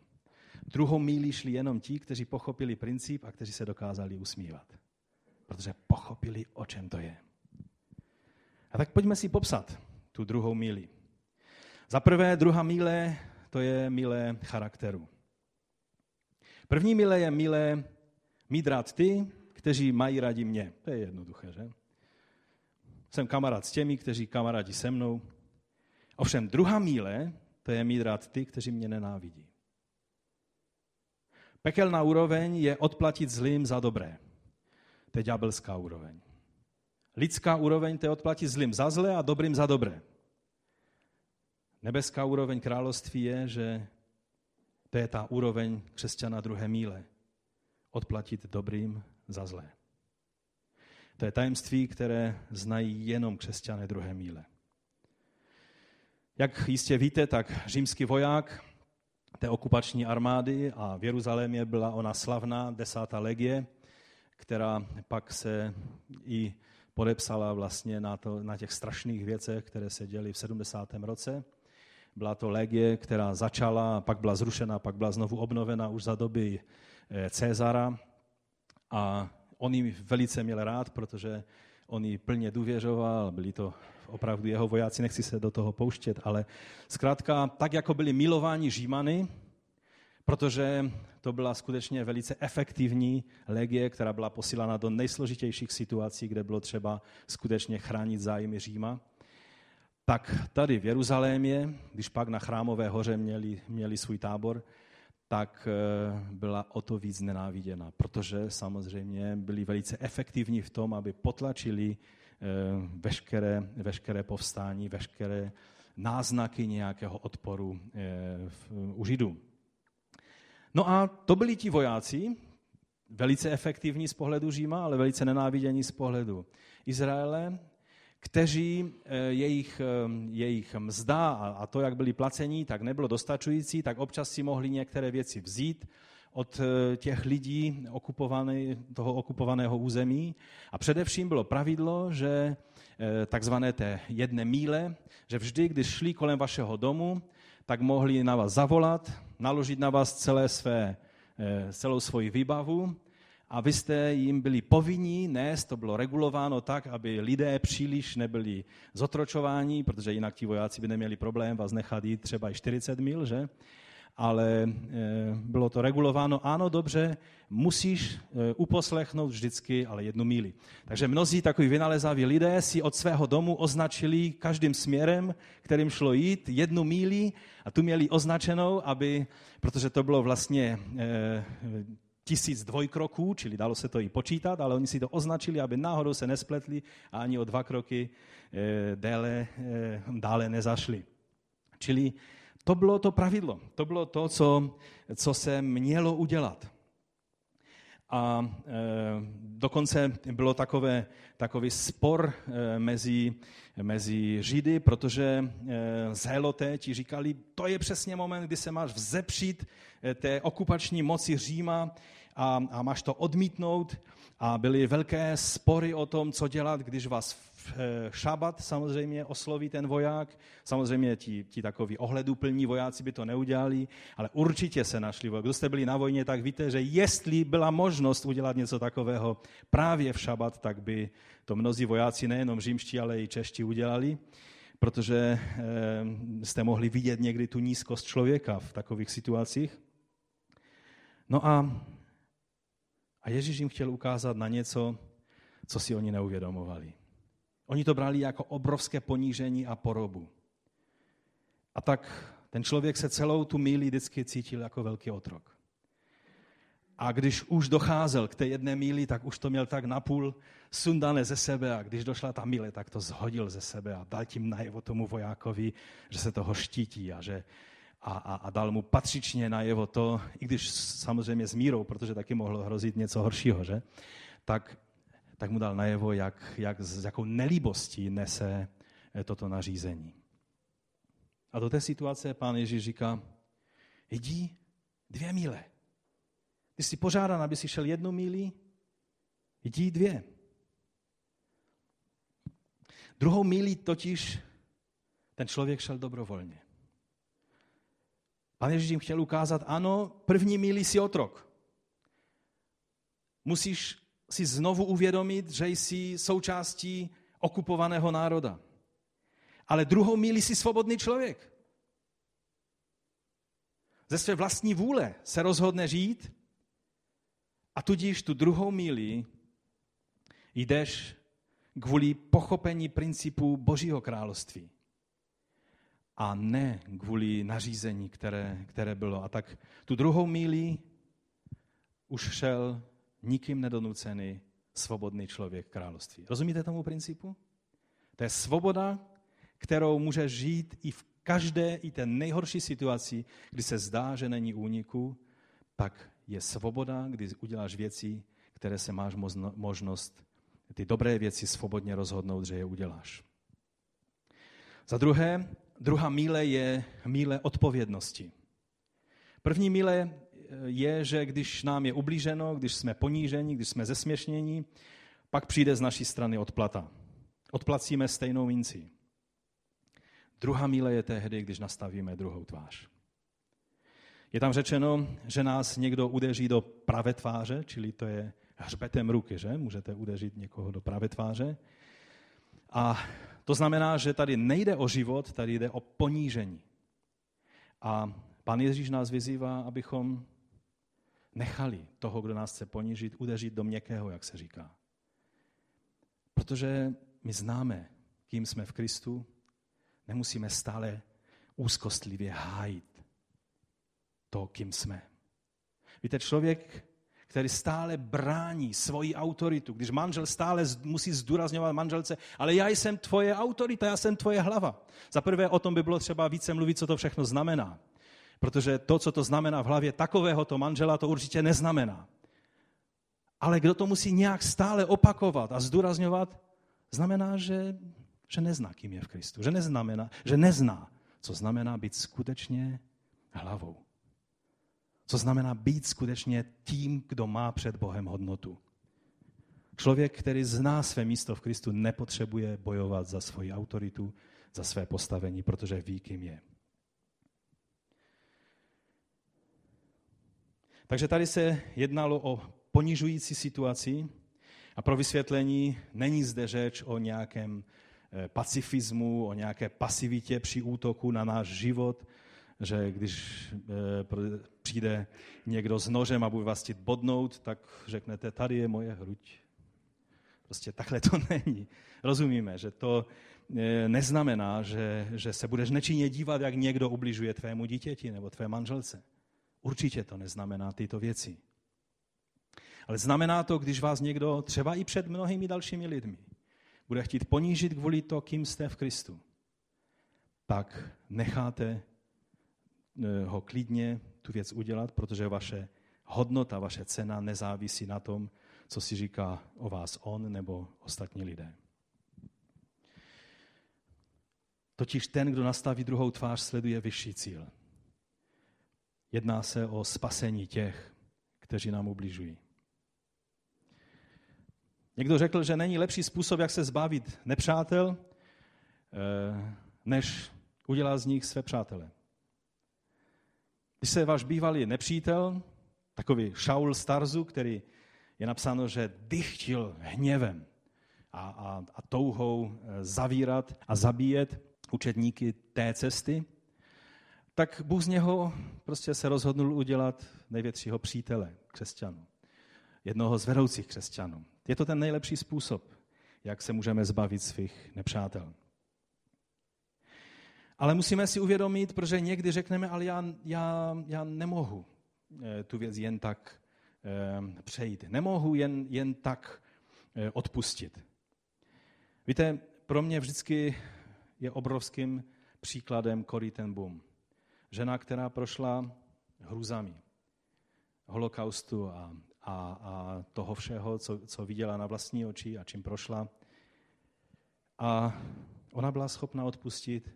Druhou míli šli jenom ti, kteří pochopili princip a kteří se dokázali usmívat. Protože pochopili, o čem to je. A tak pojďme si popsat tu druhou míli. Za prvé, druhá míle, to je míle charakteru. První míle je míle mít rád ty, kteří mají rádi mě. To je jednoduché, že? Jsem kamarád s těmi, kteří kamarádi se mnou. Ovšem, druhá míle, to je mít rád ty, kteří mě nenávidí. Pekelná úroveň je odplatit zlým za dobré. To je ďábelská úroveň. Lidská úroveň, to je odplatit zlým za zlé a dobrým za dobré. Nebeská úroveň království je, že to je ta úroveň křesťana druhé míle. Odplatit dobrým za zlé. To je tajemství, které znají jenom křesťané druhé míle. Jak jistě víte, tak římský voják té okupační armády a v Jeruzalémě byla ona slavná 10. legie, která pak se i podepsala vlastně na těch strašných věcech, které se děly v 70. roce. Byla to legie, která začala, pak byla zrušena, pak byla znovu obnovena už za doby Cezara. A on ji velice měl rád, protože on ji plně důvěřoval, byli to opravdu jeho vojáci, nechci se do toho pouštět, ale zkrátka tak, jako byli milováni Římany, protože to byla skutečně velice efektivní legie, která byla posílána do nejsložitějších situací, kde bylo třeba skutečně chránit zájmy Říma. Tak tady v Jeruzalémě, když pak na Chrámové hoře měli svůj tábor, tak byla o to víc nenáviděna, protože samozřejmě byli velice efektivní v tom, aby potlačili veškeré povstání, veškeré náznaky nějakého odporu u Židů. No a to byli ti vojáci, velice efektivní z pohledu Říma, ale velice nenávidění z pohledu Izraele, kteří jejich mzda a to, jak byli placení, tak nebylo dostačující, tak občas si mohli některé věci vzít od těch lidí toho okupovaného území. A především bylo pravidlo, že takzvané té jedné míle, že vždy, když šli kolem vašeho domu, tak mohli na vás zavolat, naložit na vás celou svoji výbavu a vy jste jim byli povinni nést, to bylo regulováno tak, aby lidé příliš nebyli zotročováni, protože jinak ti vojáci by neměli problém vás nechat jít třeba i 40 mil, že? Ale bylo to regulováno, ano, dobře, musíš uposlechnout vždycky, ale jednu míli. Takže mnozí takový vynalezaví lidé si od svého domu označili každým směrem, kterým šlo jít, jednu míli a tu měli označenou, aby, protože to bylo vlastně 1000 dvojkroků, čili dalo se to i počítat, ale oni si to označili, aby náhodou se nespletli a ani o 2 kroky dále nezašli. Čili to bylo to pravidlo, to bylo to, co se mělo udělat. A dokonce bylo takový spor mezi Židy, protože zéloté ti říkali, to je přesně moment, kdy se máš vzepřít té okupační moci Říma a máš to odmítnout. A byly velké spory o tom, co dělat, když vás šabat samozřejmě osloví ten voják. Samozřejmě ti takoví ohleduplní vojáci by to neudělali, ale určitě se našli voják. Kdo jste byli na vojně, tak víte, že jestli byla možnost udělat něco takového právě v šabat, tak by to mnozí vojáci, nejenom římští, ale i čeští udělali, protože jste mohli vidět někdy tu nízkost člověka v takových situacích. No a Ježíš jim chtěl ukázat na něco, co si oni neuvědomovali. Oni to brali jako obrovské ponížení a porobu. A tak ten člověk se celou tu míli vždycky cítil jako velký otrok. A když už docházel k té jedné míli, tak už to měl tak napůl sundané ze sebe a když došla ta míle, tak to zhodil ze sebe a dal tím najevo tomu vojákovi, že se toho štítí a že a dal mu patřičně najevo to, i když samozřejmě s mírou, protože taky mohlo hrozit něco horšího, že? Tak mu dal najevo, jak s jakou nelíbostí nese toto nařízení. A do té situace pán Ježíš říká, jdi 2 míle. Ty jsi požádán, aby si šel 1 míli, jdi 2. 2. míli totiž ten člověk šel dobrovolně. Pan Ježíš jim chtěl ukázat, ano, 1. míli jsi otrok. Musíš si znovu uvědomit, že jsi součástí okupovaného národa. Ale 2. míli jsi svobodný člověk. Ze své vlastní vůle se rozhodne žít a tudíž tu 2. míli jdeš kvůli pochopení principů Božího království. A ne kvůli nařízení, které bylo. A tak tu 2. míli už šel nikým nedonucený svobodný člověk království. Rozumíte tomu principu? To je svoboda, kterou může žít i v každé, i té nejhorší situaci, kdy se zdá, že není úniku, tak je svoboda, kdy uděláš věci, které se máš možnost, ty dobré věci svobodně rozhodnout, že je uděláš. Za druhé, 2. míle je míle odpovědnosti. 1. míle je, že když nám je ublíženo, když jsme poníženi, když jsme zesměšněni, pak přijde z naší strany odplata. Odplacíme stejnou mincí. 2. míle je tehdy, když nastavíme druhou tvář. Je tam řečeno, že nás někdo udeří do pravé tváře, čili to je hřbetem ruky, že? Můžete udeřit někoho do pravé tváře. A to znamená, že tady nejde o život, tady jde o ponížení. A Pan Ježíš nás vyzývá, abychom nechali toho, kdo nás chce ponížit, udeřit do měkkého, jak se říká. Protože my známe, kým jsme v Kristu, nemusíme stále úzkostlivě hájit to, kým jsme. Víte, člověk, který stále brání svoji autoritu, když manžel stále musí zdůrazňovat manželce, ale já jsem tvoje autorita, já jsem tvoje hlava. Za prvé o tom by bylo třeba více mluvit, co to všechno znamená. Protože to, co to znamená v hlavě takovéhoto manžela, to určitě neznamená. Ale kdo to musí nějak stále opakovat a zdůrazňovat, znamená, že nezná, kým je v Kristu. Že nezná, co znamená být skutečně hlavou. Co znamená být skutečně tím, kdo má před Bohem hodnotu. Člověk, který zná své místo v Kristu, nepotřebuje bojovat za svoji autoritu, za své postavení, protože ví, kým je. Takže tady se jednalo o ponižující situaci. A pro vysvětlení, není zde řeč o nějakém pacifismu, o nějaké pasivitě při útoku na náš život, že když přijde někdo s nožem a bude vás chtít bodnout, tak řeknete, tady je moje hruď. Prostě takhle to není. Rozumíme, že to neznamená, že se budeš nečinně dívat, jak někdo ubližuje tvému dítěti nebo tvé manželce. Určitě to neznamená tyto věci. Ale znamená to, když vás někdo, třeba i před mnohými dalšími lidmi, bude chtít ponížit kvůli to, kým jste v Kristu, tak necháte ho klidně tu věc udělat, protože vaše hodnota, vaše cena nezávisí na tom, co si říká o vás on nebo ostatní lidé. Totiž ten, kdo nastaví druhou tvář, sleduje vyšší cíl. Jedná se o spasení těch, kteří nám ubližují. Někdo řekl, že není lepší způsob, jak se zbavit nepřátel, než udělat z nich své přátele. Když se váš bývalý nepřítel, takový Šaul z Tarzu, který je napsáno, že dychtil hněvem a touhou zavírat a zabíjet učedníky té cesty, tak Bůh z něho prostě se rozhodnul udělat největšího přítele křesťanů. Jednoho z vedoucích křesťanů. Je to ten nejlepší způsob, jak se můžeme zbavit svých nepřátel. Ale musíme si uvědomit, protože někdy řekneme, ale já nemohu tu věc jen tak přejít. Nemohu jen tak odpustit. Víte, pro mě vždycky je obrovským příkladem Corrie ten Boom. Žena, která prošla hrůzami holokaustu a toho všeho, co viděla na vlastní oči a čím prošla. A ona byla schopna odpustit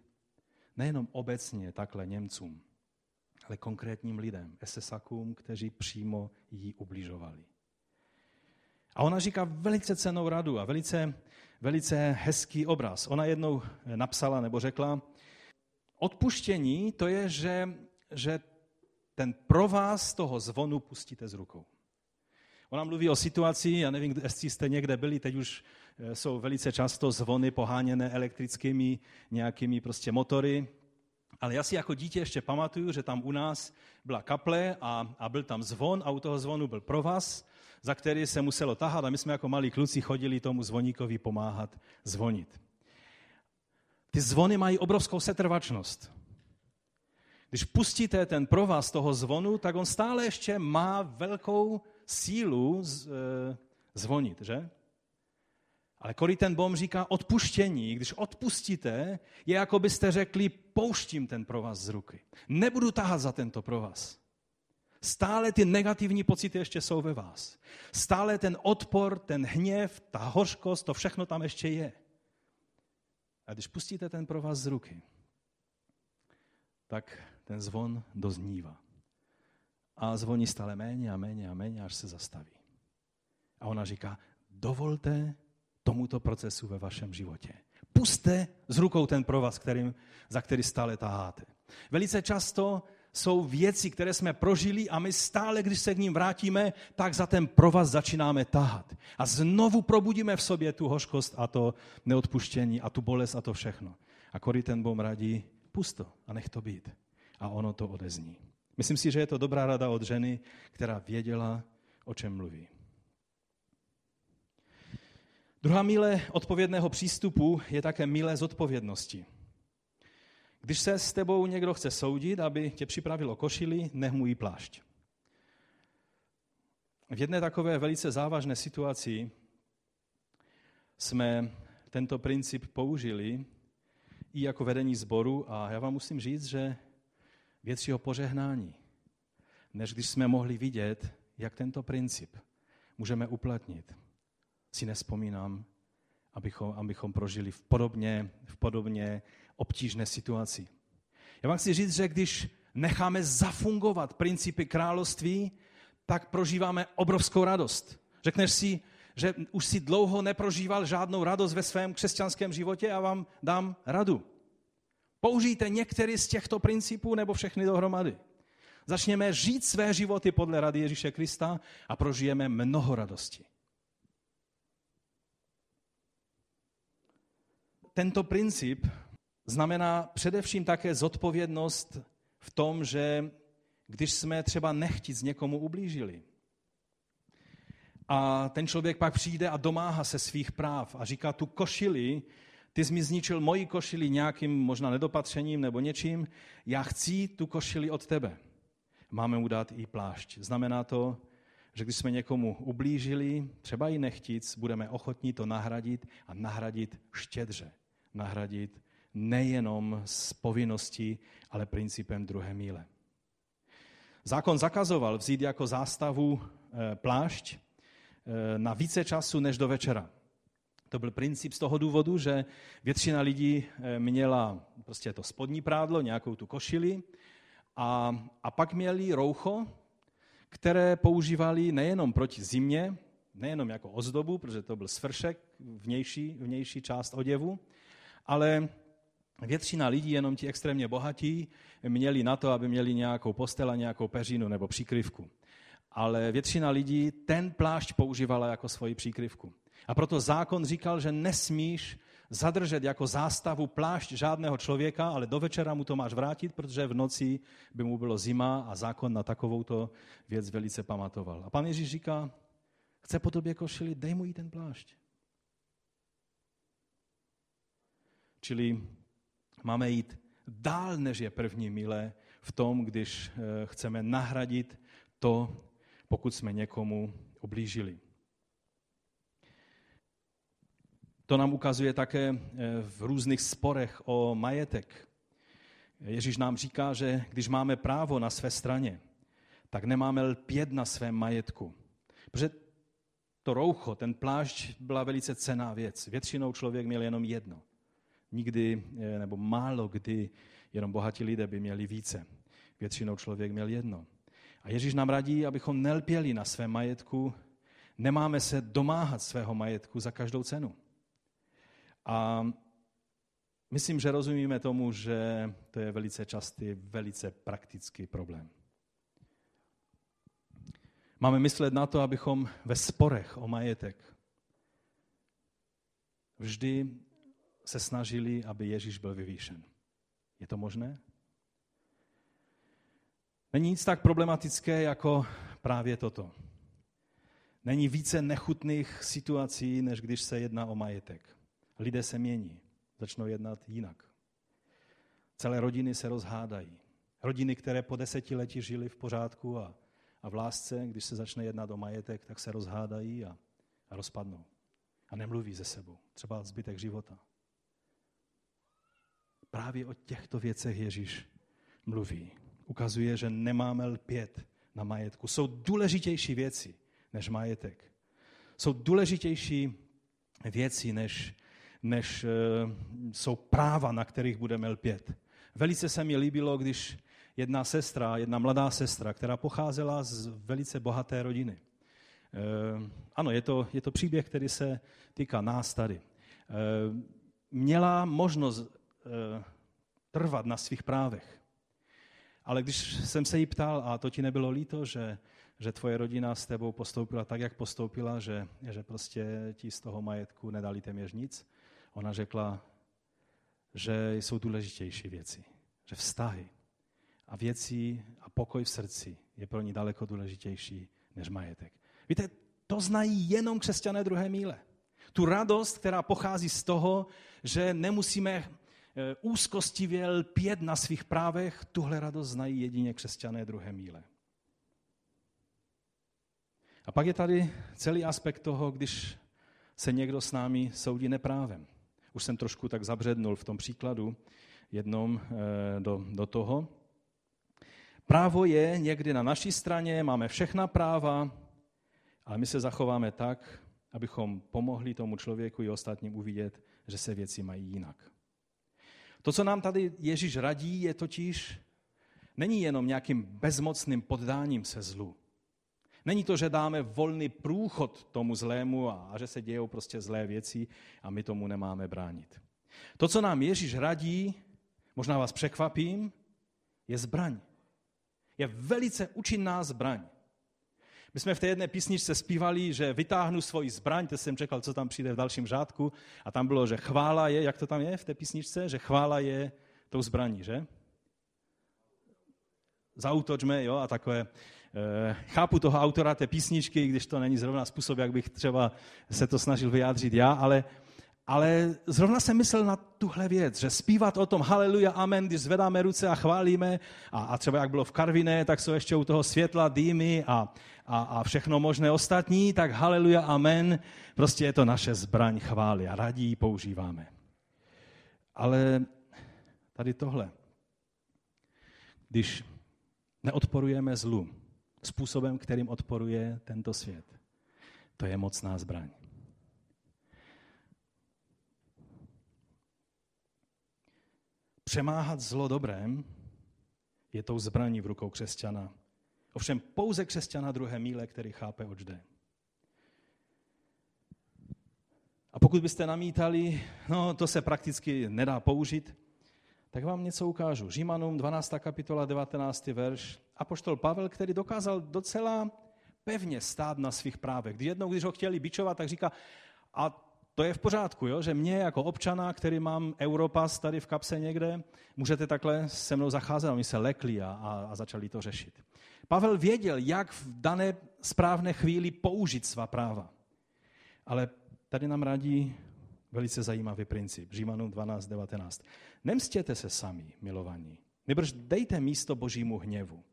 nejenom obecně takhle Němcům, ale konkrétním lidem, esesakům, kteří přímo jí ubližovali. A ona říká velice cennou radu a velice hezký obraz. Ona jednou napsala nebo řekla, odpuštění to je, že ten provaz toho zvonu pustíte z rukou. Ona mluví o situaci, já nevím, jestli jste někde byli, teď už jsou velice často zvony poháněné elektrickými nějakými prostě motory, ale já si jako dítě ještě pamatuju, že tam u nás byla kaple a byl tam zvon a u toho zvonu byl provaz, za který se muselo tahat a my jsme jako malí kluci chodili tomu zvoníkovi pomáhat zvonit. Ty zvony mají obrovskou setrvačnost. Když pustíte ten provaz toho zvonu, tak on stále ještě má velkou sílu zvonit, že? Ale Corrie ten Boom říká odpuštění. Když odpustíte, je jako byste řekli, pouštím ten provaz z ruky. Nebudu tahat za tento provaz. Stále ty negativní pocity ještě jsou ve vás. Stále ten odpor, ten hněv, ta hořkost, to všechno tam ještě je. A když pustíte ten provaz z ruky, tak ten zvon doznívá. A zvoní stále méně a méně a méně, až se zastaví. A ona říká, dovolte tomuto procesu ve vašem životě. Pusťte z rukou ten provaz, za který stále taháte. Velice často jsou věci, které jsme prožili a my stále, když se k ním vrátíme, tak za ten provaz začínáme tahat. A znovu probudíme v sobě tu hořkost a to neodpuštění a tu bolest a to všechno. A Corrie ten Boom radí, pusť to a nech to být. A ono to odezní. Myslím si, že je to dobrá rada od ženy, která věděla, o čem mluví. Druhá míle odpovědného přístupu je také míle zodpovědnosti. Když se s tebou někdo chce soudit, aby tě připravilo košili, nech mu jí plášť. V jedné takové velice závažné situaci jsme tento princip použili i jako vedení sboru a já vám musím říct, že většího požehnání, než když jsme mohli vidět, jak tento princip můžeme uplatnit, si nespomínám, abychom prožili v podobně obtížné situaci. Já vám chci říct, že když necháme zafungovat principy království, tak prožíváme obrovskou radost. Řekneš si, že už si dlouho neprožíval žádnou radost ve svém křesťanském životě a vám dám radu. Použijte některý z těchto principů nebo všechny dohromady. začněme žít své životy podle rady Ježíše Krista a prožijeme mnoho radosti. Tento princip znamená především také zodpovědnost v tom, že když jsme třeba nechtíc někomu ublížili a ten člověk pak přijde a domáhá se svých práv a říká tu košili, ty jsi mi zničil moji košili nějakým možná nedopatřením nebo něčím, já chci tu košili od tebe. Máme mu dát i plášť. Znamená to, že když jsme někomu ublížili, třeba i nechtíc, budeme ochotní to nahradit a nahradit štědře. Nahradit nejenom z povinností, ale principem druhé míle. Zákon zakazoval vzít jako zástavu plášť na více času než do večera. To byl princip z toho důvodu, že většina lidí měla prostě to spodní prádlo, nějakou tu košili a pak měli roucho, které používali nejenom proti zimě, nejenom jako ozdobu, protože to byl svršek, vnější část oděvu, ale většina lidí, jenom ti extrémně bohatí, měli na to, aby měli nějakou postel a nějakou peřinu nebo příkrivku. Ale většina lidí ten plášť používala jako svoji příkrivku. A proto zákon říkal, že nesmíš zadržet jako zástavu plášť žádného člověka, ale do večera mu to máš vrátit, protože v noci by mu bylo zima a zákon na takovouto věc velice pamatoval. A pan Ježíš říká, chce po tobě košili, dej mu jí ten plášť. Čili máme jít dál, než je první míle v tom, když chceme nahradit to, pokud jsme někomu ublížili. To nám ukazuje také v různých sporech o majetek. Ježíš nám říká, že když máme právo na své straně, tak nemáme lpět na svém majetku. Protože to roucho, ten plášť byla velice cenná věc. Většinou člověk měl jenom jedno. Nikdy, nebo málo kdy, jenom bohatí lidé by měli více. Většinou člověk měl jedno. A Ježíš nám radí, abychom nelpěli na svém majetku. Nemáme se domáhat svého majetku za každou cenu. A myslím, že rozumíme tomu, že to je velice častý, velice praktický problém. Máme myslet na to, abychom ve sporech o majetek vždy se snažili, aby Ježíš byl vyvýšen. Je to možné? Není nic tak problematické, jako právě toto. Není více nechutných situací, než když se jedná o majetek. Lidé se mění, začnou jednat jinak. Celé rodiny se rozhádají. Rodiny, které po 10 lety žily v pořádku a v lásce, když se začne jednat o majetek, tak se rozhádají a rozpadnou. A nemluví se sebou, třeba zbytek života. Právě o těchto věcech Ježíš mluví. Ukazuje, že nemáme lpět na majetku. Jsou důležitější věci než majetek. Jsou důležitější věci než jsou práva, na kterých budeme lpět. Velice se mi líbilo, když jedna mladá sestra, která pocházela z velice bohaté rodiny. Ano, je to příběh, který se týká nás tady. Měla možnost trvat na svých právech. Ale když jsem se jí ptal, a to ti nebylo líto, že tvoje rodina s tebou postoupila tak, jak postoupila, že prostě ti z toho majetku nedali téměř nic, ona řekla, že jsou důležitější věci, že vztahy a věci a pokoj v srdci je pro ní daleko důležitější než majetek. Víte, to znají jenom křesťané druhé míle. Tu radost, která pochází z toho, že nemusíme úzkostivě lpět na svých právech, tuhle radost znají jedině křesťané druhé míle. A pak je tady celý aspekt toho, když se někdo s námi soudí neprávem. Už jsem trošku tak zabřednul v tom příkladu jednom do toho. Právo je někdy na naší straně, máme všechna práva, ale my se zachováme tak, abychom pomohli tomu člověku i ostatním uvidět, že se věci mají jinak. To, co nám tady Ježíš radí, je totiž, není jenom nějakým bezmocným poddáním se zlu. Není to, že dáme volný průchod tomu zlému a že se dějou prostě zlé věci a my tomu nemáme bránit. To, co nám Ježíš radí, možná vás překvapím, je zbraň. je velice účinná zbraň. My jsme v té jedné písničce zpívali, že vytáhnu svoji zbraň, teď jsem čekal, co tam přijde v dalším řádku, a tam bylo, že chvála je, jak to tam je v té písničce, že chvála je tou zbraní, že? Zaútočme, jo, a takové. Chápu toho autora té písničky, když to není zrovna způsob, jak bych třeba se to snažil vyjádřit já, ale zrovna jsem myslel na tuhle věc, že zpívat o tom haleluja, amen, když zvedáme ruce a chválíme a třeba jak bylo v Karviné, tak jsou ještě u toho světla, dýmy a všechno možné ostatní, tak haleluja, amen, prostě je to naše zbraň chvály a raději ji používáme. Ale tady tohle, když neodporujeme zlu způsobem, kterým odporuje tento svět, to je mocná zbraň. Přemáhat zlo dobrem je tou zbraní v rukou křesťana. Ovšem pouze křesťana druhé míle, který chápe, oč jde. A pokud byste namítali, no to se prakticky nedá použít, tak vám něco ukážu. Římanům 12. kapitola 19. verš. Apoštol Pavel, který dokázal docela pevně stát na svých právech. Když ho chtěli bičovat, tak říká, a to je v pořádku, jo? Že mě jako občana, který mám Europass tady v kapse někde, můžete takhle se mnou zacházet. Oni se lekli a začali to řešit. Pavel věděl, jak v dané správné chvíli použít svá práva. Ale tady nám radí velice zajímavý princip. Římanům 12.19. Nemstěte se sami, milovaní, nýbrž dejte místo božímu hněvu.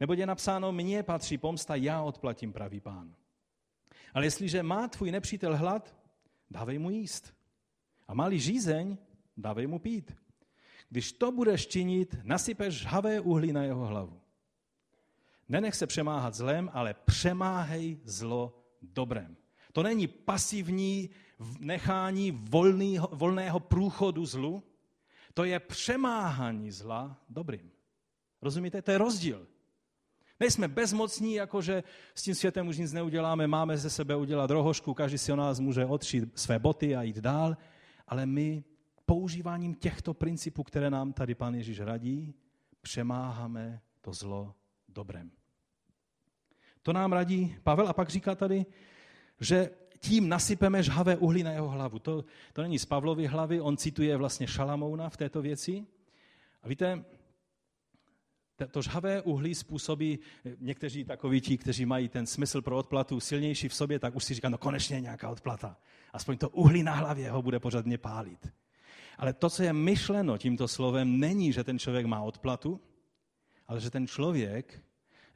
Neboť je napsáno, mně patří pomsta, já odplatím, pravý pán. Ale jestliže má tvůj nepřítel hlad, dávej mu jíst. A má-li žízeň, dávej mu pít. Když to budeš činit, nasypeš žhavé uhlí na jeho hlavu. Nenech se přemáhat zlem, ale přemáhej zlo dobrem. To není pasivní nechání volného průchodu zlu, to je přemáhání zla dobrým. Rozumíte? To je rozdíl. Nejsme bezmocní, jakože s tím světem už nic neuděláme, máme ze sebe udělat rohošku, každý si o nás může otřít své boty a jít dál, ale my používáním těchto principů, které nám tady Pán Ježíš radí, přemáháme to zlo dobrem. To nám radí Pavel a pak říká tady, že tím nasypeme žhavé uhlí na jeho hlavu. To není z Pavlovy hlavy, on cituje vlastně Šalamouna v této věci. A víte, to žhavé uhlí způsobí, někteří takoví ti, kteří mají ten smysl pro odplatu silnější v sobě, tak už si říká, no konečně nějaká odplata. Aspoň to uhlí na hlavě ho bude pořádně pálit. Ale to, co je myšleno tímto slovem, není, že ten člověk má odplatu, ale že ten člověk,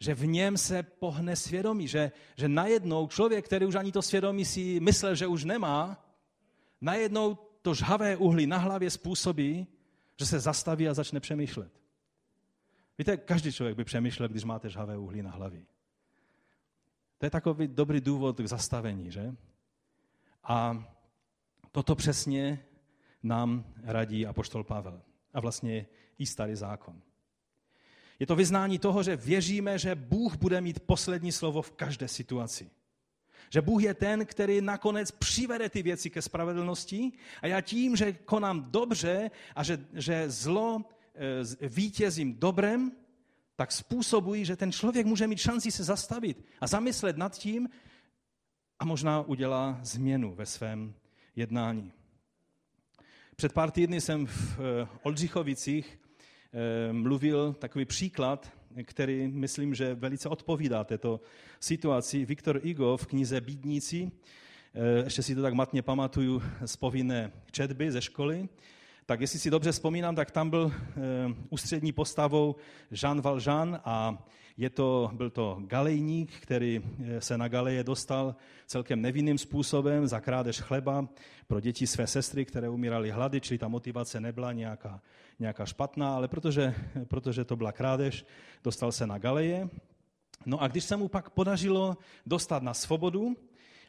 že v něm se pohne svědomí, že najednou člověk, který už ani to svědomí si myslel, že už nemá, najednou to žhavé uhlí na hlavě způsobí, že se zastaví a začne přemýšlet. Víte, každý člověk by přemýšlel, když máte žhavé uhlí na hlavě. To je takový dobrý důvod k zastavení, že? A toto přesně nám radí apoštol Pavel. A vlastně i starý zákon. Je to vyznání toho, že věříme, že Bůh bude mít poslední slovo v každé situaci. Že Bůh je ten, který nakonec přivede ty věci ke spravedlnosti a já tím, že konám dobře a že zlo vítězím dobrem, tak způsobují, že ten člověk může mít šanci se zastavit a zamyslet nad tím a možná udělá změnu ve svém jednání. Před pár týdny jsem v Oldřichovicích mluvil takový příklad, který myslím, že velice odpovídá této situaci. Viktor Hugo v knize Bídníci, ještě si to tak matně pamatuju z povinné četby ze školy, tak jestli si dobře vzpomínám, tak tam byl ústřední postavou Jean Valjean a byl to galejník, který se na galeje dostal celkem nevinným způsobem za krádež chleba pro děti své sestry, které umíraly hlady, čili ta motivace nebyla nějaká špatná, ale protože to byla krádež, dostal se na galeje. No a když se mu pak podařilo dostat na svobodu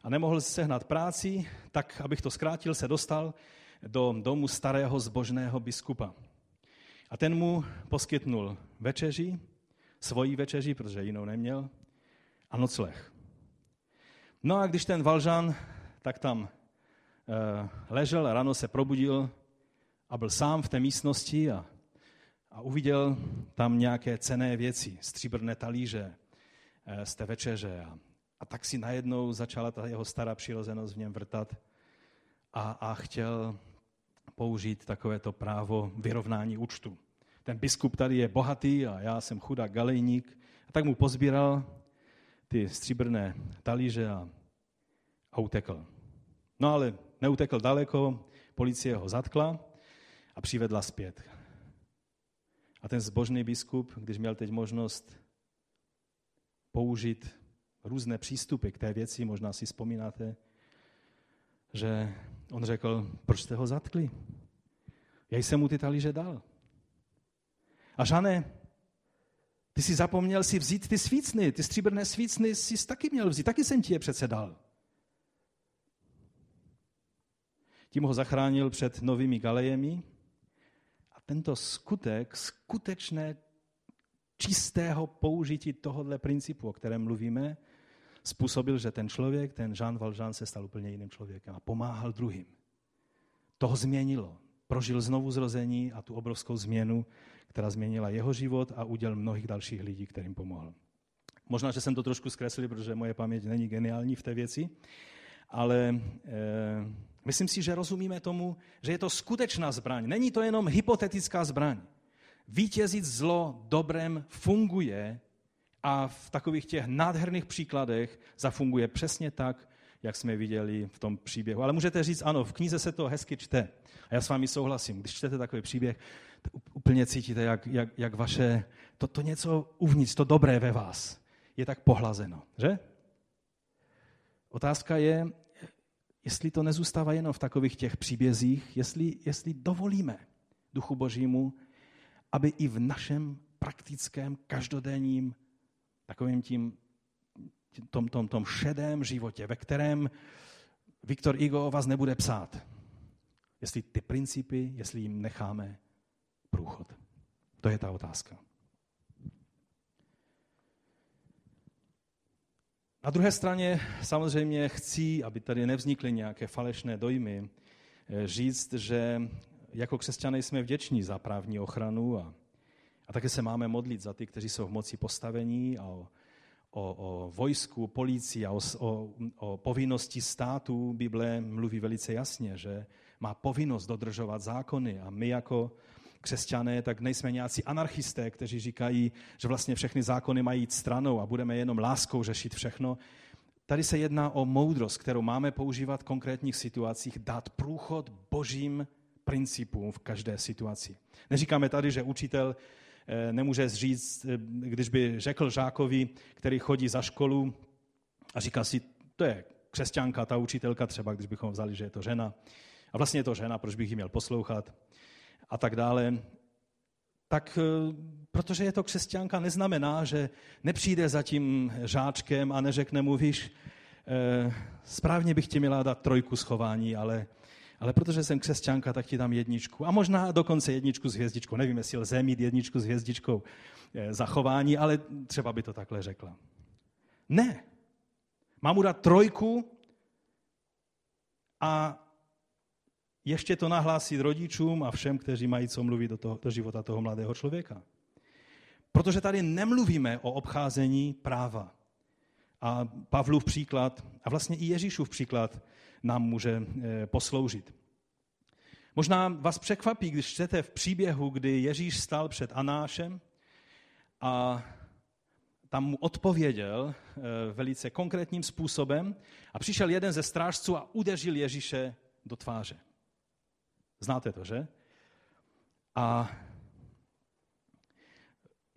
a nemohl sehnat práci, tak abych to zkrátil, se dostal do domu starého zbožného biskupa. A ten mu poskytnul večeři, svoji večeři, protože jinou neměl, a nocleh. No a když ten Valjean tak tam ležel, ráno se probudil a byl sám v té místnosti a a uviděl tam nějaké cenné věci, stříbrné talíře z té večeře. A tak si najednou začala ta jeho stará přirozenost v něm vrtat a chtěl použít takovéto právo vyrovnání účtu. Ten biskup tady je bohatý a já jsem chudák galejník. A tak mu pozbíral ty stříbrné talíře a utekl. No ale neutekl daleko, policie ho zatkla a přivedla zpět. A ten zbožný biskup, když měl teď možnost použít různé přístupy k té věci, možná si vzpomínáte, že on řekl, proč jste ho zatkli? Já jsem mu ty talíře dal. A Žane, ty jsi zapomněl si vzít ty svícny, ty stříbrné svícny jsi taky měl vzít, taky jsem ti je přece dal. Tím ho zachránil před novými galejemi a tento skutek, skutečné čistého použití tohohle principu, o kterém mluvíme, způsobil, že ten člověk, ten Jean Valjean se stal úplně jiným člověkem a pomáhal druhým. To ho změnilo. Prožil znovu zrození a tu obrovskou změnu, která změnila jeho život a udělal mnohých dalších lidí, kterým pomohl. Možná, že jsem to trošku zkreslil, protože moje paměť není geniální v té věci, ale myslím si, že rozumíme tomu, že je to skutečná zbraň. Není to jenom hypotetická zbraň. Vítězit zlo dobrem funguje a v takových těch nádherných příkladech zafunguje přesně tak, jak jsme viděli v tom příběhu. Ale můžete říct, ano, v knize se to hezky čte. A já s vámi souhlasím. Když čtete takový příběh, úplně cítíte, jak vaše to něco uvnitř, to dobré ve vás je tak pohlazeno, že? Otázka je, jestli to nezůstává jenom v takových těch příbězích, jestli dovolíme Duchu Božímu, aby i v našem praktickém, každodenním, takovým tom šedém životě, ve kterém Viktor Hugo o vás nebude psát. Jestli ty principy, jestli jim necháme průchod. To je ta otázka. Na druhé straně samozřejmě chci, aby tady nevznikly nějaké falešné dojmy, říct, že jako křesťané jsme vděční za právní ochranu a také se máme modlit za ty, kteří jsou v moci postavení a o vojsku, policii a o povinnosti státu. Bible mluví velice jasně, že má povinnost dodržovat zákony a my jako křesťané tak nejsme nějací anarchisté, kteří říkají, že vlastně všechny zákony mají jít stranou a budeme jenom láskou řešit všechno. Tady se jedná o moudrost, kterou máme používat v konkrétních situacích, dát průchod božím principům v každé situaci. Neříkáme tady, že učitel nemůže říct, když by řekl žákovi, který chodí za školu a říká si, to je křesťanka, ta učitelka třeba, když bychom vzali, že je to žena. A vlastně je to žena, proč bych ji měl poslouchat a tak dále. Tak protože je to křesťanka, neznamená, že nepřijde za tím žáčkem a neřekne mu, víš, správně bych ti měla dát 3 schování, ale protože jsem křesťanka, tak ti dám 1. A možná dokonce 1 s hvězdičkou. Nevím, jestli lze mít 1 s hvězdičkou za chování, ale třeba by to takhle řekla. Ne. Mám mu dát 3 a ještě to nahlásit rodičům a všem, kteří mají co mluvit do života toho mladého člověka. Protože tady nemluvíme o obcházení práva. A Pavlův příklad a vlastně i Ježíšův příklad nám může posloužit. Možná vás překvapí, když čtete v příběhu, kdy Ježíš stál před Anášem a tam mu odpověděl velice konkrétním způsobem a přišel jeden ze strážců a udeřil Ježíše do tváře. Znáte to, že? A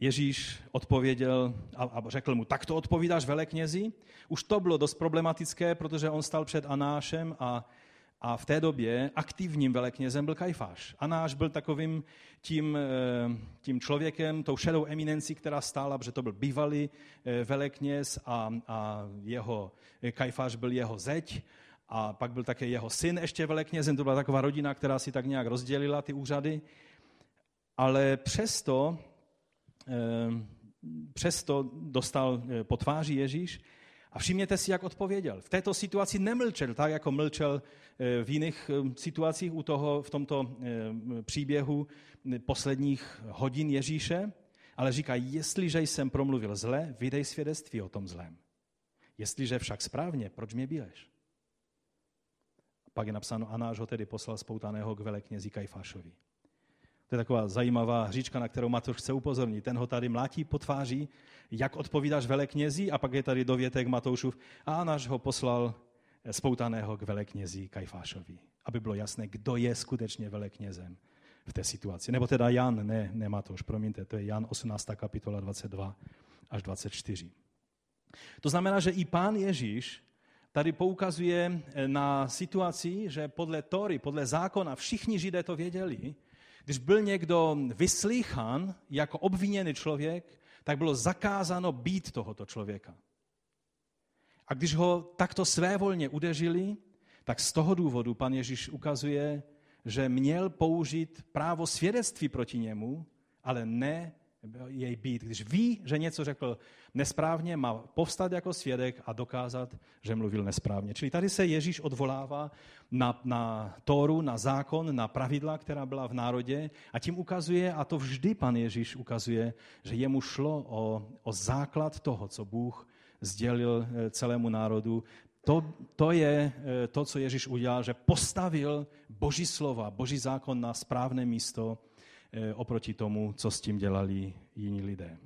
Ježíš odpověděl a řekl mu, tak to odpovídáš veleknězi? Už to bylo dost problematické, protože on stál před Anášem a v té době aktivním veleknězem byl Kajfáš. Anáš byl takovým tím člověkem, tou šedou eminencí, která stála, protože to byl bývalý velekněz a jeho Kajfáš byl jeho zeť. A pak byl také jeho syn ještě veleknězem, to byla taková rodina, která si tak nějak rozdělila ty úřady. Ale přesto dostal po tváři Ježíš A všimněte si, jak odpověděl. V této situaci nemlčel tak, jako mlčel v jiných situacích v tomto příběhu posledních hodin Ježíše, ale říká, jestliže jsem promluvil zle, vydej svědectví o tom zlém. Jestliže však správně, proč mě biješ? Pak je napsáno, Anáš ho tedy poslal spoutaného k veleknězi Kajfášovi. To je taková zajímavá hříčka, na kterou Matouš chce upozornit. Ten ho tady mlátí po tváři, jak odpovídáš veleknězi, a pak je tady dovětek Matoušův. A Anáš ho poslal spoutaného k veleknězi Kajfášovi, aby bylo jasné, kdo je skutečně veleknězem v té situaci. Nebo teda Jan, ne Matouš, promiňte, to je Jan 18. kapitola 22 až 24. To znamená, že i Pán Ježíš tady poukazuje na situaci, že podle Tóry, podle zákona, všichni Židé to věděli. Když byl někdo vyslýchán jako obviněný člověk, tak bylo zakázáno bít tohoto člověka. A když ho takto svévolně udeřili, tak z toho důvodu Pan Ježíš ukazuje, že měl použít právo svědectví proti němu, ale ne jej bít. Když ví, že něco řekl nesprávně, má povstat jako svědek a dokázat, že mluvil nesprávně. Čili tady se Ježíš odvolává na Tóru, na zákon, na pravidla, která byla v národě, a tím ukazuje, a to vždy Pan Ježíš ukazuje, že jemu šlo o základ toho, co Bůh sdělil celému národu. To je to, co Ježíš udělal, že postavil Boží slova, Boží zákon na správné místo oproti tomu, co s tím dělali jiní lidé.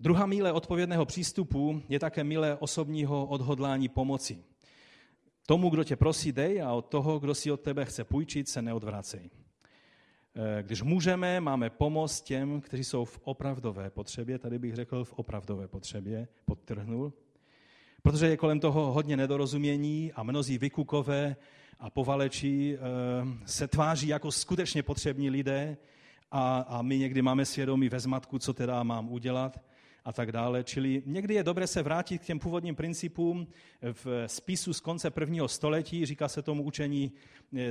Druhá míle odpovědného přístupu je také míle osobního odhodlání pomoci. Tomu, kdo tě prosí, dej, a od toho, kdo si od tebe chce půjčit, se neodvracej. Když můžeme, máme pomoc těm, kteří jsou v opravdové potřebě, tady bych řekl v opravdové potřebě, podtrhnul, protože je kolem toho hodně nedorozumění a mnozí vykukové a povalečí se tváří jako skutečně potřební lidé a my někdy máme svědomí ve zmatku, co teda mám udělat a tak dále. Čili někdy je dobré se vrátit k těm původním principům v spisu z konce 1. století, říká se tomu učení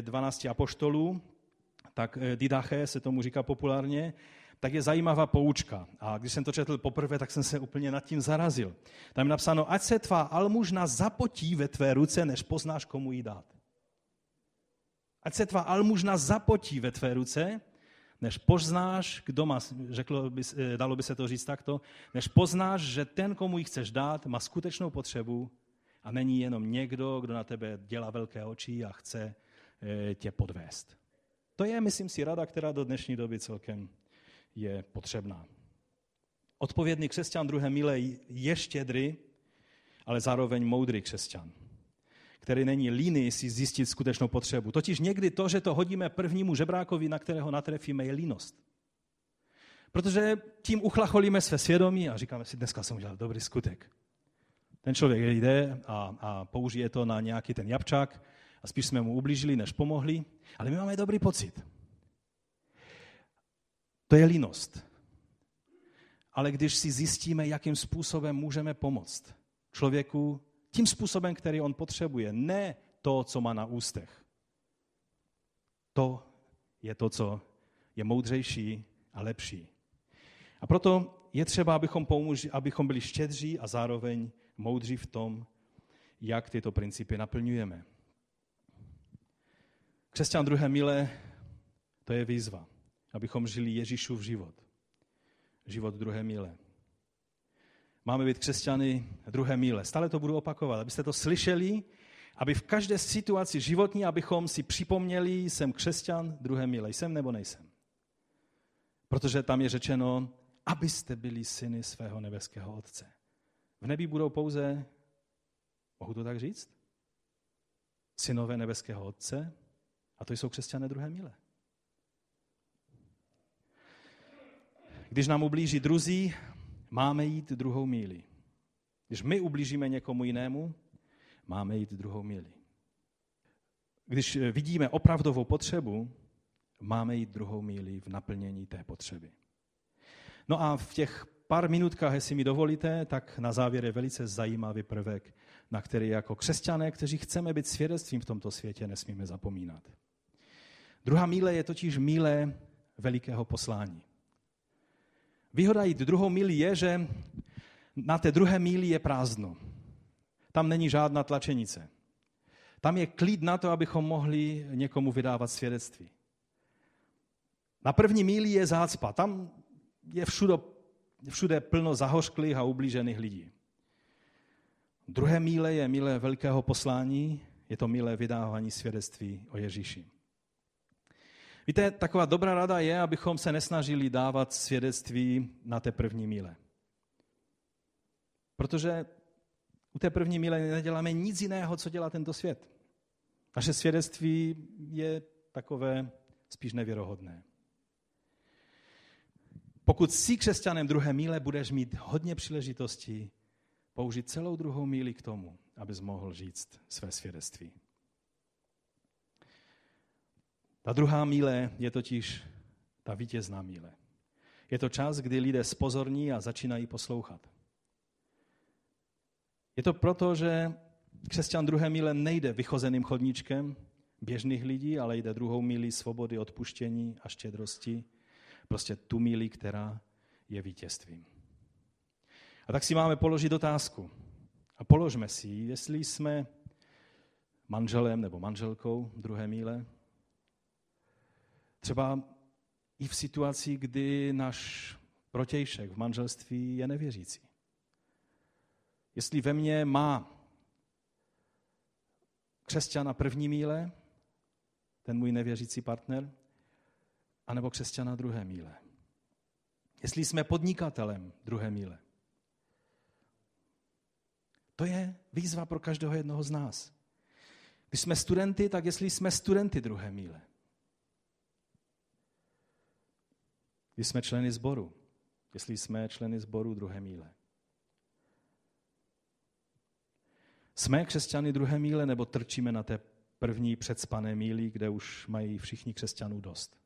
12 apoštolů, tak Didache se tomu říká populárně, tak je zajímavá poučka. A když jsem to četl poprvé, tak jsem se úplně nad tím zarazil. Tam je napsáno, ať se tvá almužna zapotí ve tvé ruce, než poznáš, komu ji dát. Ať se tvá almužna zapotí ve tvé ruce, než poznáš, kdo má, dalo by se to říct takto, než poznáš, že ten, komu ji chceš dát, má skutečnou potřebu a není jenom někdo, kdo na tebe dělá velké oči a chce tě podvést. To je, myslím si, rada, která do dnešní doby celkem je potřebná. Odpovědný křesťan druhé míle je štědrý, ale zároveň moudrý křesťan, který není líný si zjistit skutečnou potřebu. Totiž někdy to, že to hodíme prvnímu žebrákovi, na kterého natrefíme, je línost. Protože tím uchlacholíme své svědomí a říkáme si, dneska jsem udělal dobrý skutek. Ten člověk jde a použije to na nějaký ten jabčák, a spíš jsme mu ublížili, než pomohli, ale my máme dobrý pocit. To je línost. Ale když si zjistíme, jakým způsobem můžeme pomoct člověku, tím způsobem, který on potřebuje, ne to, co má na ústech. To, co je moudřejší a lepší. A proto je třeba, abychom byli štědří a zároveň moudří v tom, jak tyto principy naplňujeme. Křesťan druhé míle, to je výzva, abychom žili Ježíšův život. Život druhé míle. Máme být křesťany druhé míle. Stále to budu opakovat, abyste to slyšeli, aby v každé situaci životní, abychom si připomněli, jsem křesťan druhé míle, jsem nebo nejsem. Protože tam je řečeno, abyste byli syny svého nebeského Otce. V nebi budou pouze, mohu to tak říct, synové nebeského Otce, a to jsou křesťané druhé míle. Když nám ublíží druzí, máme jít druhou míli. Když my ublížíme někomu jinému, máme jít druhou míli. Když vidíme opravdovou potřebu, máme jít druhou míli v naplnění té potřeby. No a v těch pár minutkách, jestli mi dovolíte, tak na závěr je velice zajímavý prvek, na který jako křesťané, kteří chceme být svědectvím v tomto světě, nesmíme zapomínat. Druhá míle je totiž míle velikého poslání. Výhoda jít druhou míli je, že na té druhé míli je prázdno. Tam není žádná tlačenice. Tam je klid na to, abychom mohli někomu vydávat svědectví. Na první míli je zácpa. Tam je všude plno zahořklých a ublížených lidí. Druhé míle je míle velkého poslání, je to míle vydávání svědectví o Ježíši. Víte, taková dobrá rada je, abychom se nesnažili dávat svědectví na té první míle. Protože u té první míle neděláme nic jiného, co dělá tento svět. Naše svědectví je takové spíš nevěrohodné. Pokud jsi křesťanem druhé míle, budeš mít hodně příležitostí použít celou druhou míli k tomu, abys mohl říct své svědectví. Ta druhá míle je totiž ta vítězná míle. Je to čas, kdy lidé spozorní a začínají poslouchat. Je to proto, že křesťan druhé míle nejde vychozeným chodníčkem běžných lidí, ale jde druhou míli svobody, odpuštění a štědrosti. Prostě tu míli, která je vítězstvím. A tak si máme položit otázku. A položme si, jestli jsme manželem nebo manželkou druhé míle. Třeba i v situaci, kdy náš protějšek v manželství je nevěřící. Jestli ve mně má křesťana první míle, ten můj nevěřící partner, anebo křesťana druhé míle. Jestli jsme podnikatelem druhé míle. To je výzva pro každého jednoho z nás. Když jsme studenty, tak jestli jsme studenty druhé míle. Když jsme členy sboru, jestli jsme členy sboru druhé míle. Jsme křesťany druhé míle, nebo trčíme na té první předspané míli, kde už mají všichni křesťanů dost?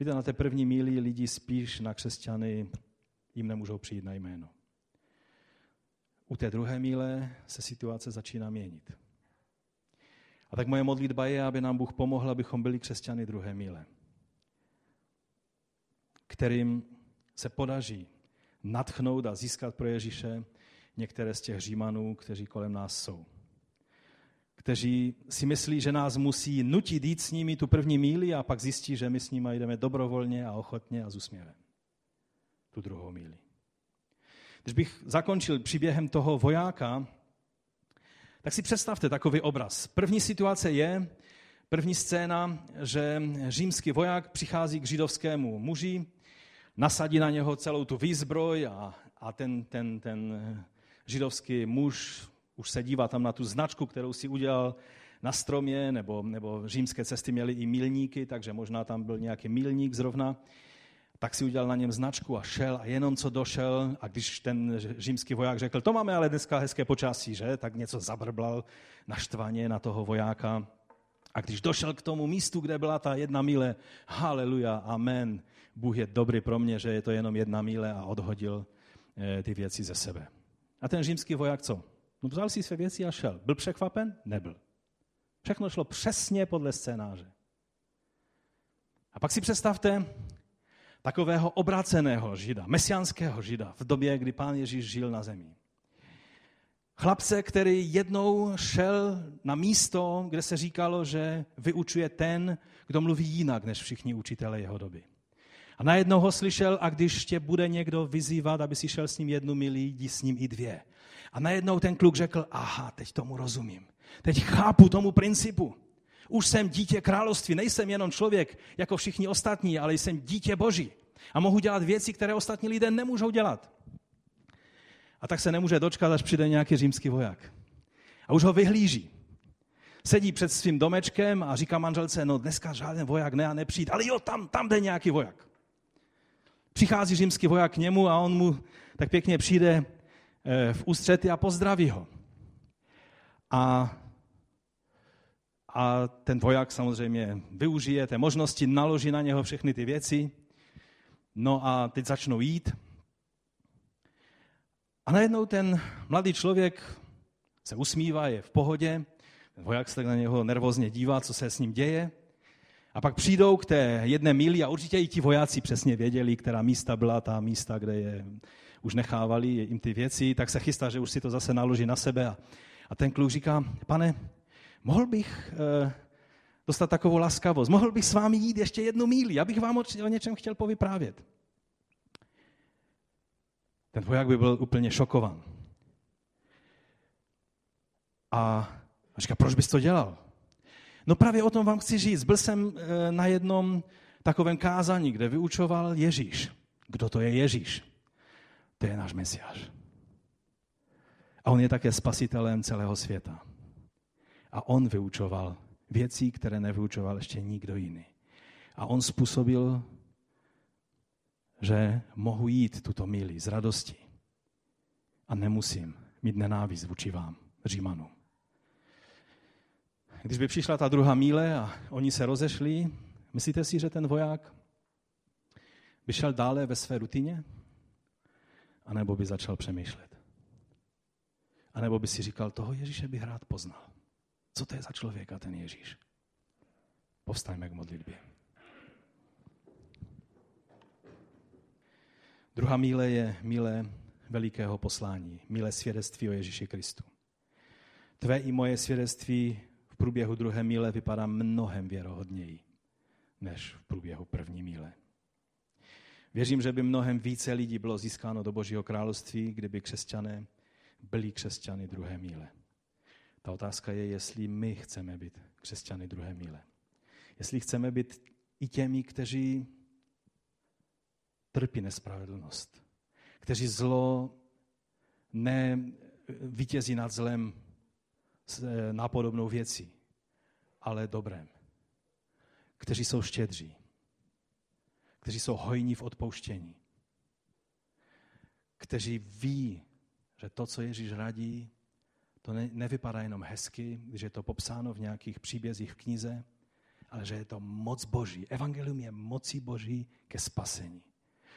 Víte, na té první míli lidi spíš na křesťany jim nemůžou přijít na jméno. U té druhé míle se situace začíná měnit. A tak moje modlitba je, aby nám Bůh pomohl, abychom byli křesťany druhé míle, kterým se podaří nadchnout a získat pro Ježíše některé z těch Římanů, kteří kolem nás jsou. Kteří si myslí, že nás musí nutit jít s nimi tu první míli a pak zjistí, že my s nimi jdeme dobrovolně a ochotně a s úsměvem tu druhou míli. Když bych zakončil příběhem toho vojáka, tak si představte takový obraz. První situace je, první scéna, že římský voják přichází k židovskému muži, nasadí na něho celou tu výzbroj a ten židovský muž už se dívá tam na tu značku, kterou si udělal na stromě, nebo římské cesty měly i milníky, takže možná tam byl nějaký milník zrovna. Tak si udělal na něm značku a šel a jenom co došel, a když ten římský voják řekl, to máme ale dneska hezké počasí, že? Tak něco zabrblal naštvaně na toho vojáka. A když došel k tomu místu, kde byla ta jedna míle, haleluja, amen, Bůh je dobrý pro mě, že je to jenom jedna míle, a odhodil ty věci ze sebe. A ten římský voják co? No vzal si své věci a šel. Byl překvapen? Nebyl. Všechno šlo přesně podle scénáře. A pak si představte takového obráceného žida, mesiánského žida v době, kdy pán Ježíš žil na zemi. Chlapce, který jednou šel na místo, kde se říkalo, že vyučuje ten, kdo mluví jinak než všichni učitelé jeho doby. A najednou ho slyšel, a když tě bude někdo vyzývat, aby si šel s ním jednu mili, jdi s ním i dvě. A najednou ten kluk řekl, aha, teď tomu rozumím. Teď chápu tomu principu. Už jsem dítě království, nejsem jenom člověk jako všichni ostatní, ale jsem dítě Boží. A mohu dělat věci, které ostatní lidé nemůžou dělat. A tak se nemůže dočkat, až přijde nějaký římský voják. A už ho vyhlíží. Sedí před svým domečkem a říká manželce, no dneska žádný voják ne a nepřijde, ale jo, tam jde nějaký voják. Přichází římský voják k němu a on mu tak pěkně přijde v ústřety a pozdraví ho. A ten voják samozřejmě využije té možnosti, naloží na něho všechny ty věci. No a teď začnou jít. A najednou ten mladý člověk se usmívá, je v pohodě. Ten voják se tak na něho nervózně dívá, co se s ním děje. A pak přijdou k té jedné míli a určitě i ti vojáci přesně věděli, která místa byla ta místa, kde je už nechávali jim ty věci, tak se chystá, že už si to zase naloží na sebe. A ten kluk říká, pane, mohl bych dostat takovou laskavost, mohl bych s vámi jít ještě jednu míli, já bych vám o něčem chtěl povyprávět. Ten voják by byl úplně šokovan. A říká, proč bys to dělal? No právě o tom vám chci říct. Byl jsem na jednom takovém kázání, kde vyučoval Ježíš. Kdo to je Ježíš? To je náš Mesiáš. A on je také spasitelem celého světa. A on vyučoval věci, které nevyučoval ještě nikdo jiný. A on způsobil, že mohu jít tuto míli z radosti a nemusím mít nenávist vůči vám, Římanům. Když by přišla ta druhá míle a oni se rozešli, myslíte si, že ten voják by šel dále ve své rutině? A nebo by začal přemýšlet? A nebo by si říkal, toho Ježíše bych rád poznal. Co to je za člověka ten Ježíš? Povstaňme k modlitbě. Druhá míle je míle velikého poslání, míle svědectví o Ježíši Kristu. Tvé i moje svědectví v průběhu druhé míle vypadá mnohem věrohodněji, než v průběhu první míle. Věřím, že by mnohem více lidí bylo získáno do Božího království, kdyby křesťané byli křesťany druhé míle. Ta otázka je, jestli my chceme být křesťany druhé míle. Jestli chceme být i těmi, kteří trpí nespravedlnost, kteří zlo nevítězí nad zlem nápodobnou věcí, ale dobrem, kteří jsou štědří, kteří jsou hojní v odpouštění, kteří ví, že to, co Ježíš radí, to nevypadá jenom hezky, že je to popsáno v nějakých příbězích v knize, ale že je to moc Boží. Evangelium je mocí Boží ke spasení.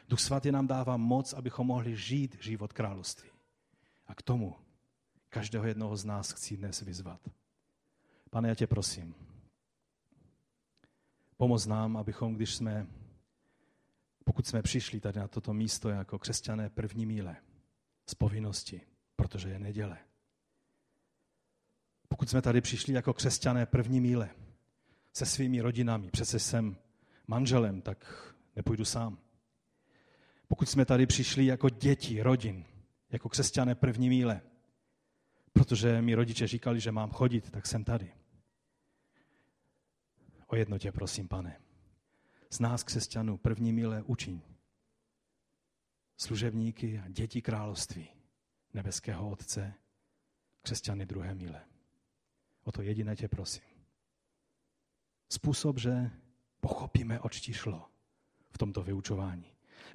Duch svatý nám dává moc, abychom mohli žít život království. A k tomu každého jednoho z nás chci dnes vyzvat. Pane, já tě prosím, pomoz nám, abychom, pokud jsme přišli tady na toto místo jako křesťané první míle z povinnosti, protože je neděle. Pokud jsme tady přišli jako křesťané první míle se svými rodinami, přece jsem manželem, tak nepůjdu sám. Pokud jsme tady přišli jako děti rodin, jako křesťané první míle, protože mi rodiče říkali, že mám chodit, tak jsem tady. O jedno tě prosím, pane. Z nás, křesťanů, první míle učiň služebníky a děti království nebeského Otce, křesťany druhé míle. O to jediné tě prosím. Způsob, že pochopíme, oč ti šlo v tomto vyučování.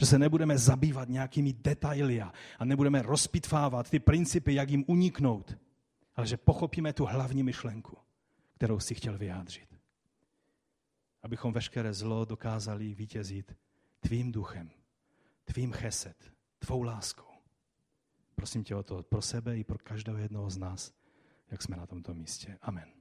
Že se nebudeme zabývat nějakými detaily a nebudeme rozpitvávat ty principy, jak jim uniknout, ale že pochopíme tu hlavní myšlenku, kterou jsi chtěl vyjádřit. Abychom veškeré zlo dokázali vítězit tvým duchem, tvým chesed, tvou láskou. Prosím tě o to pro sebe i pro každého jednoho z nás, jak jsme na tomto místě. Amen.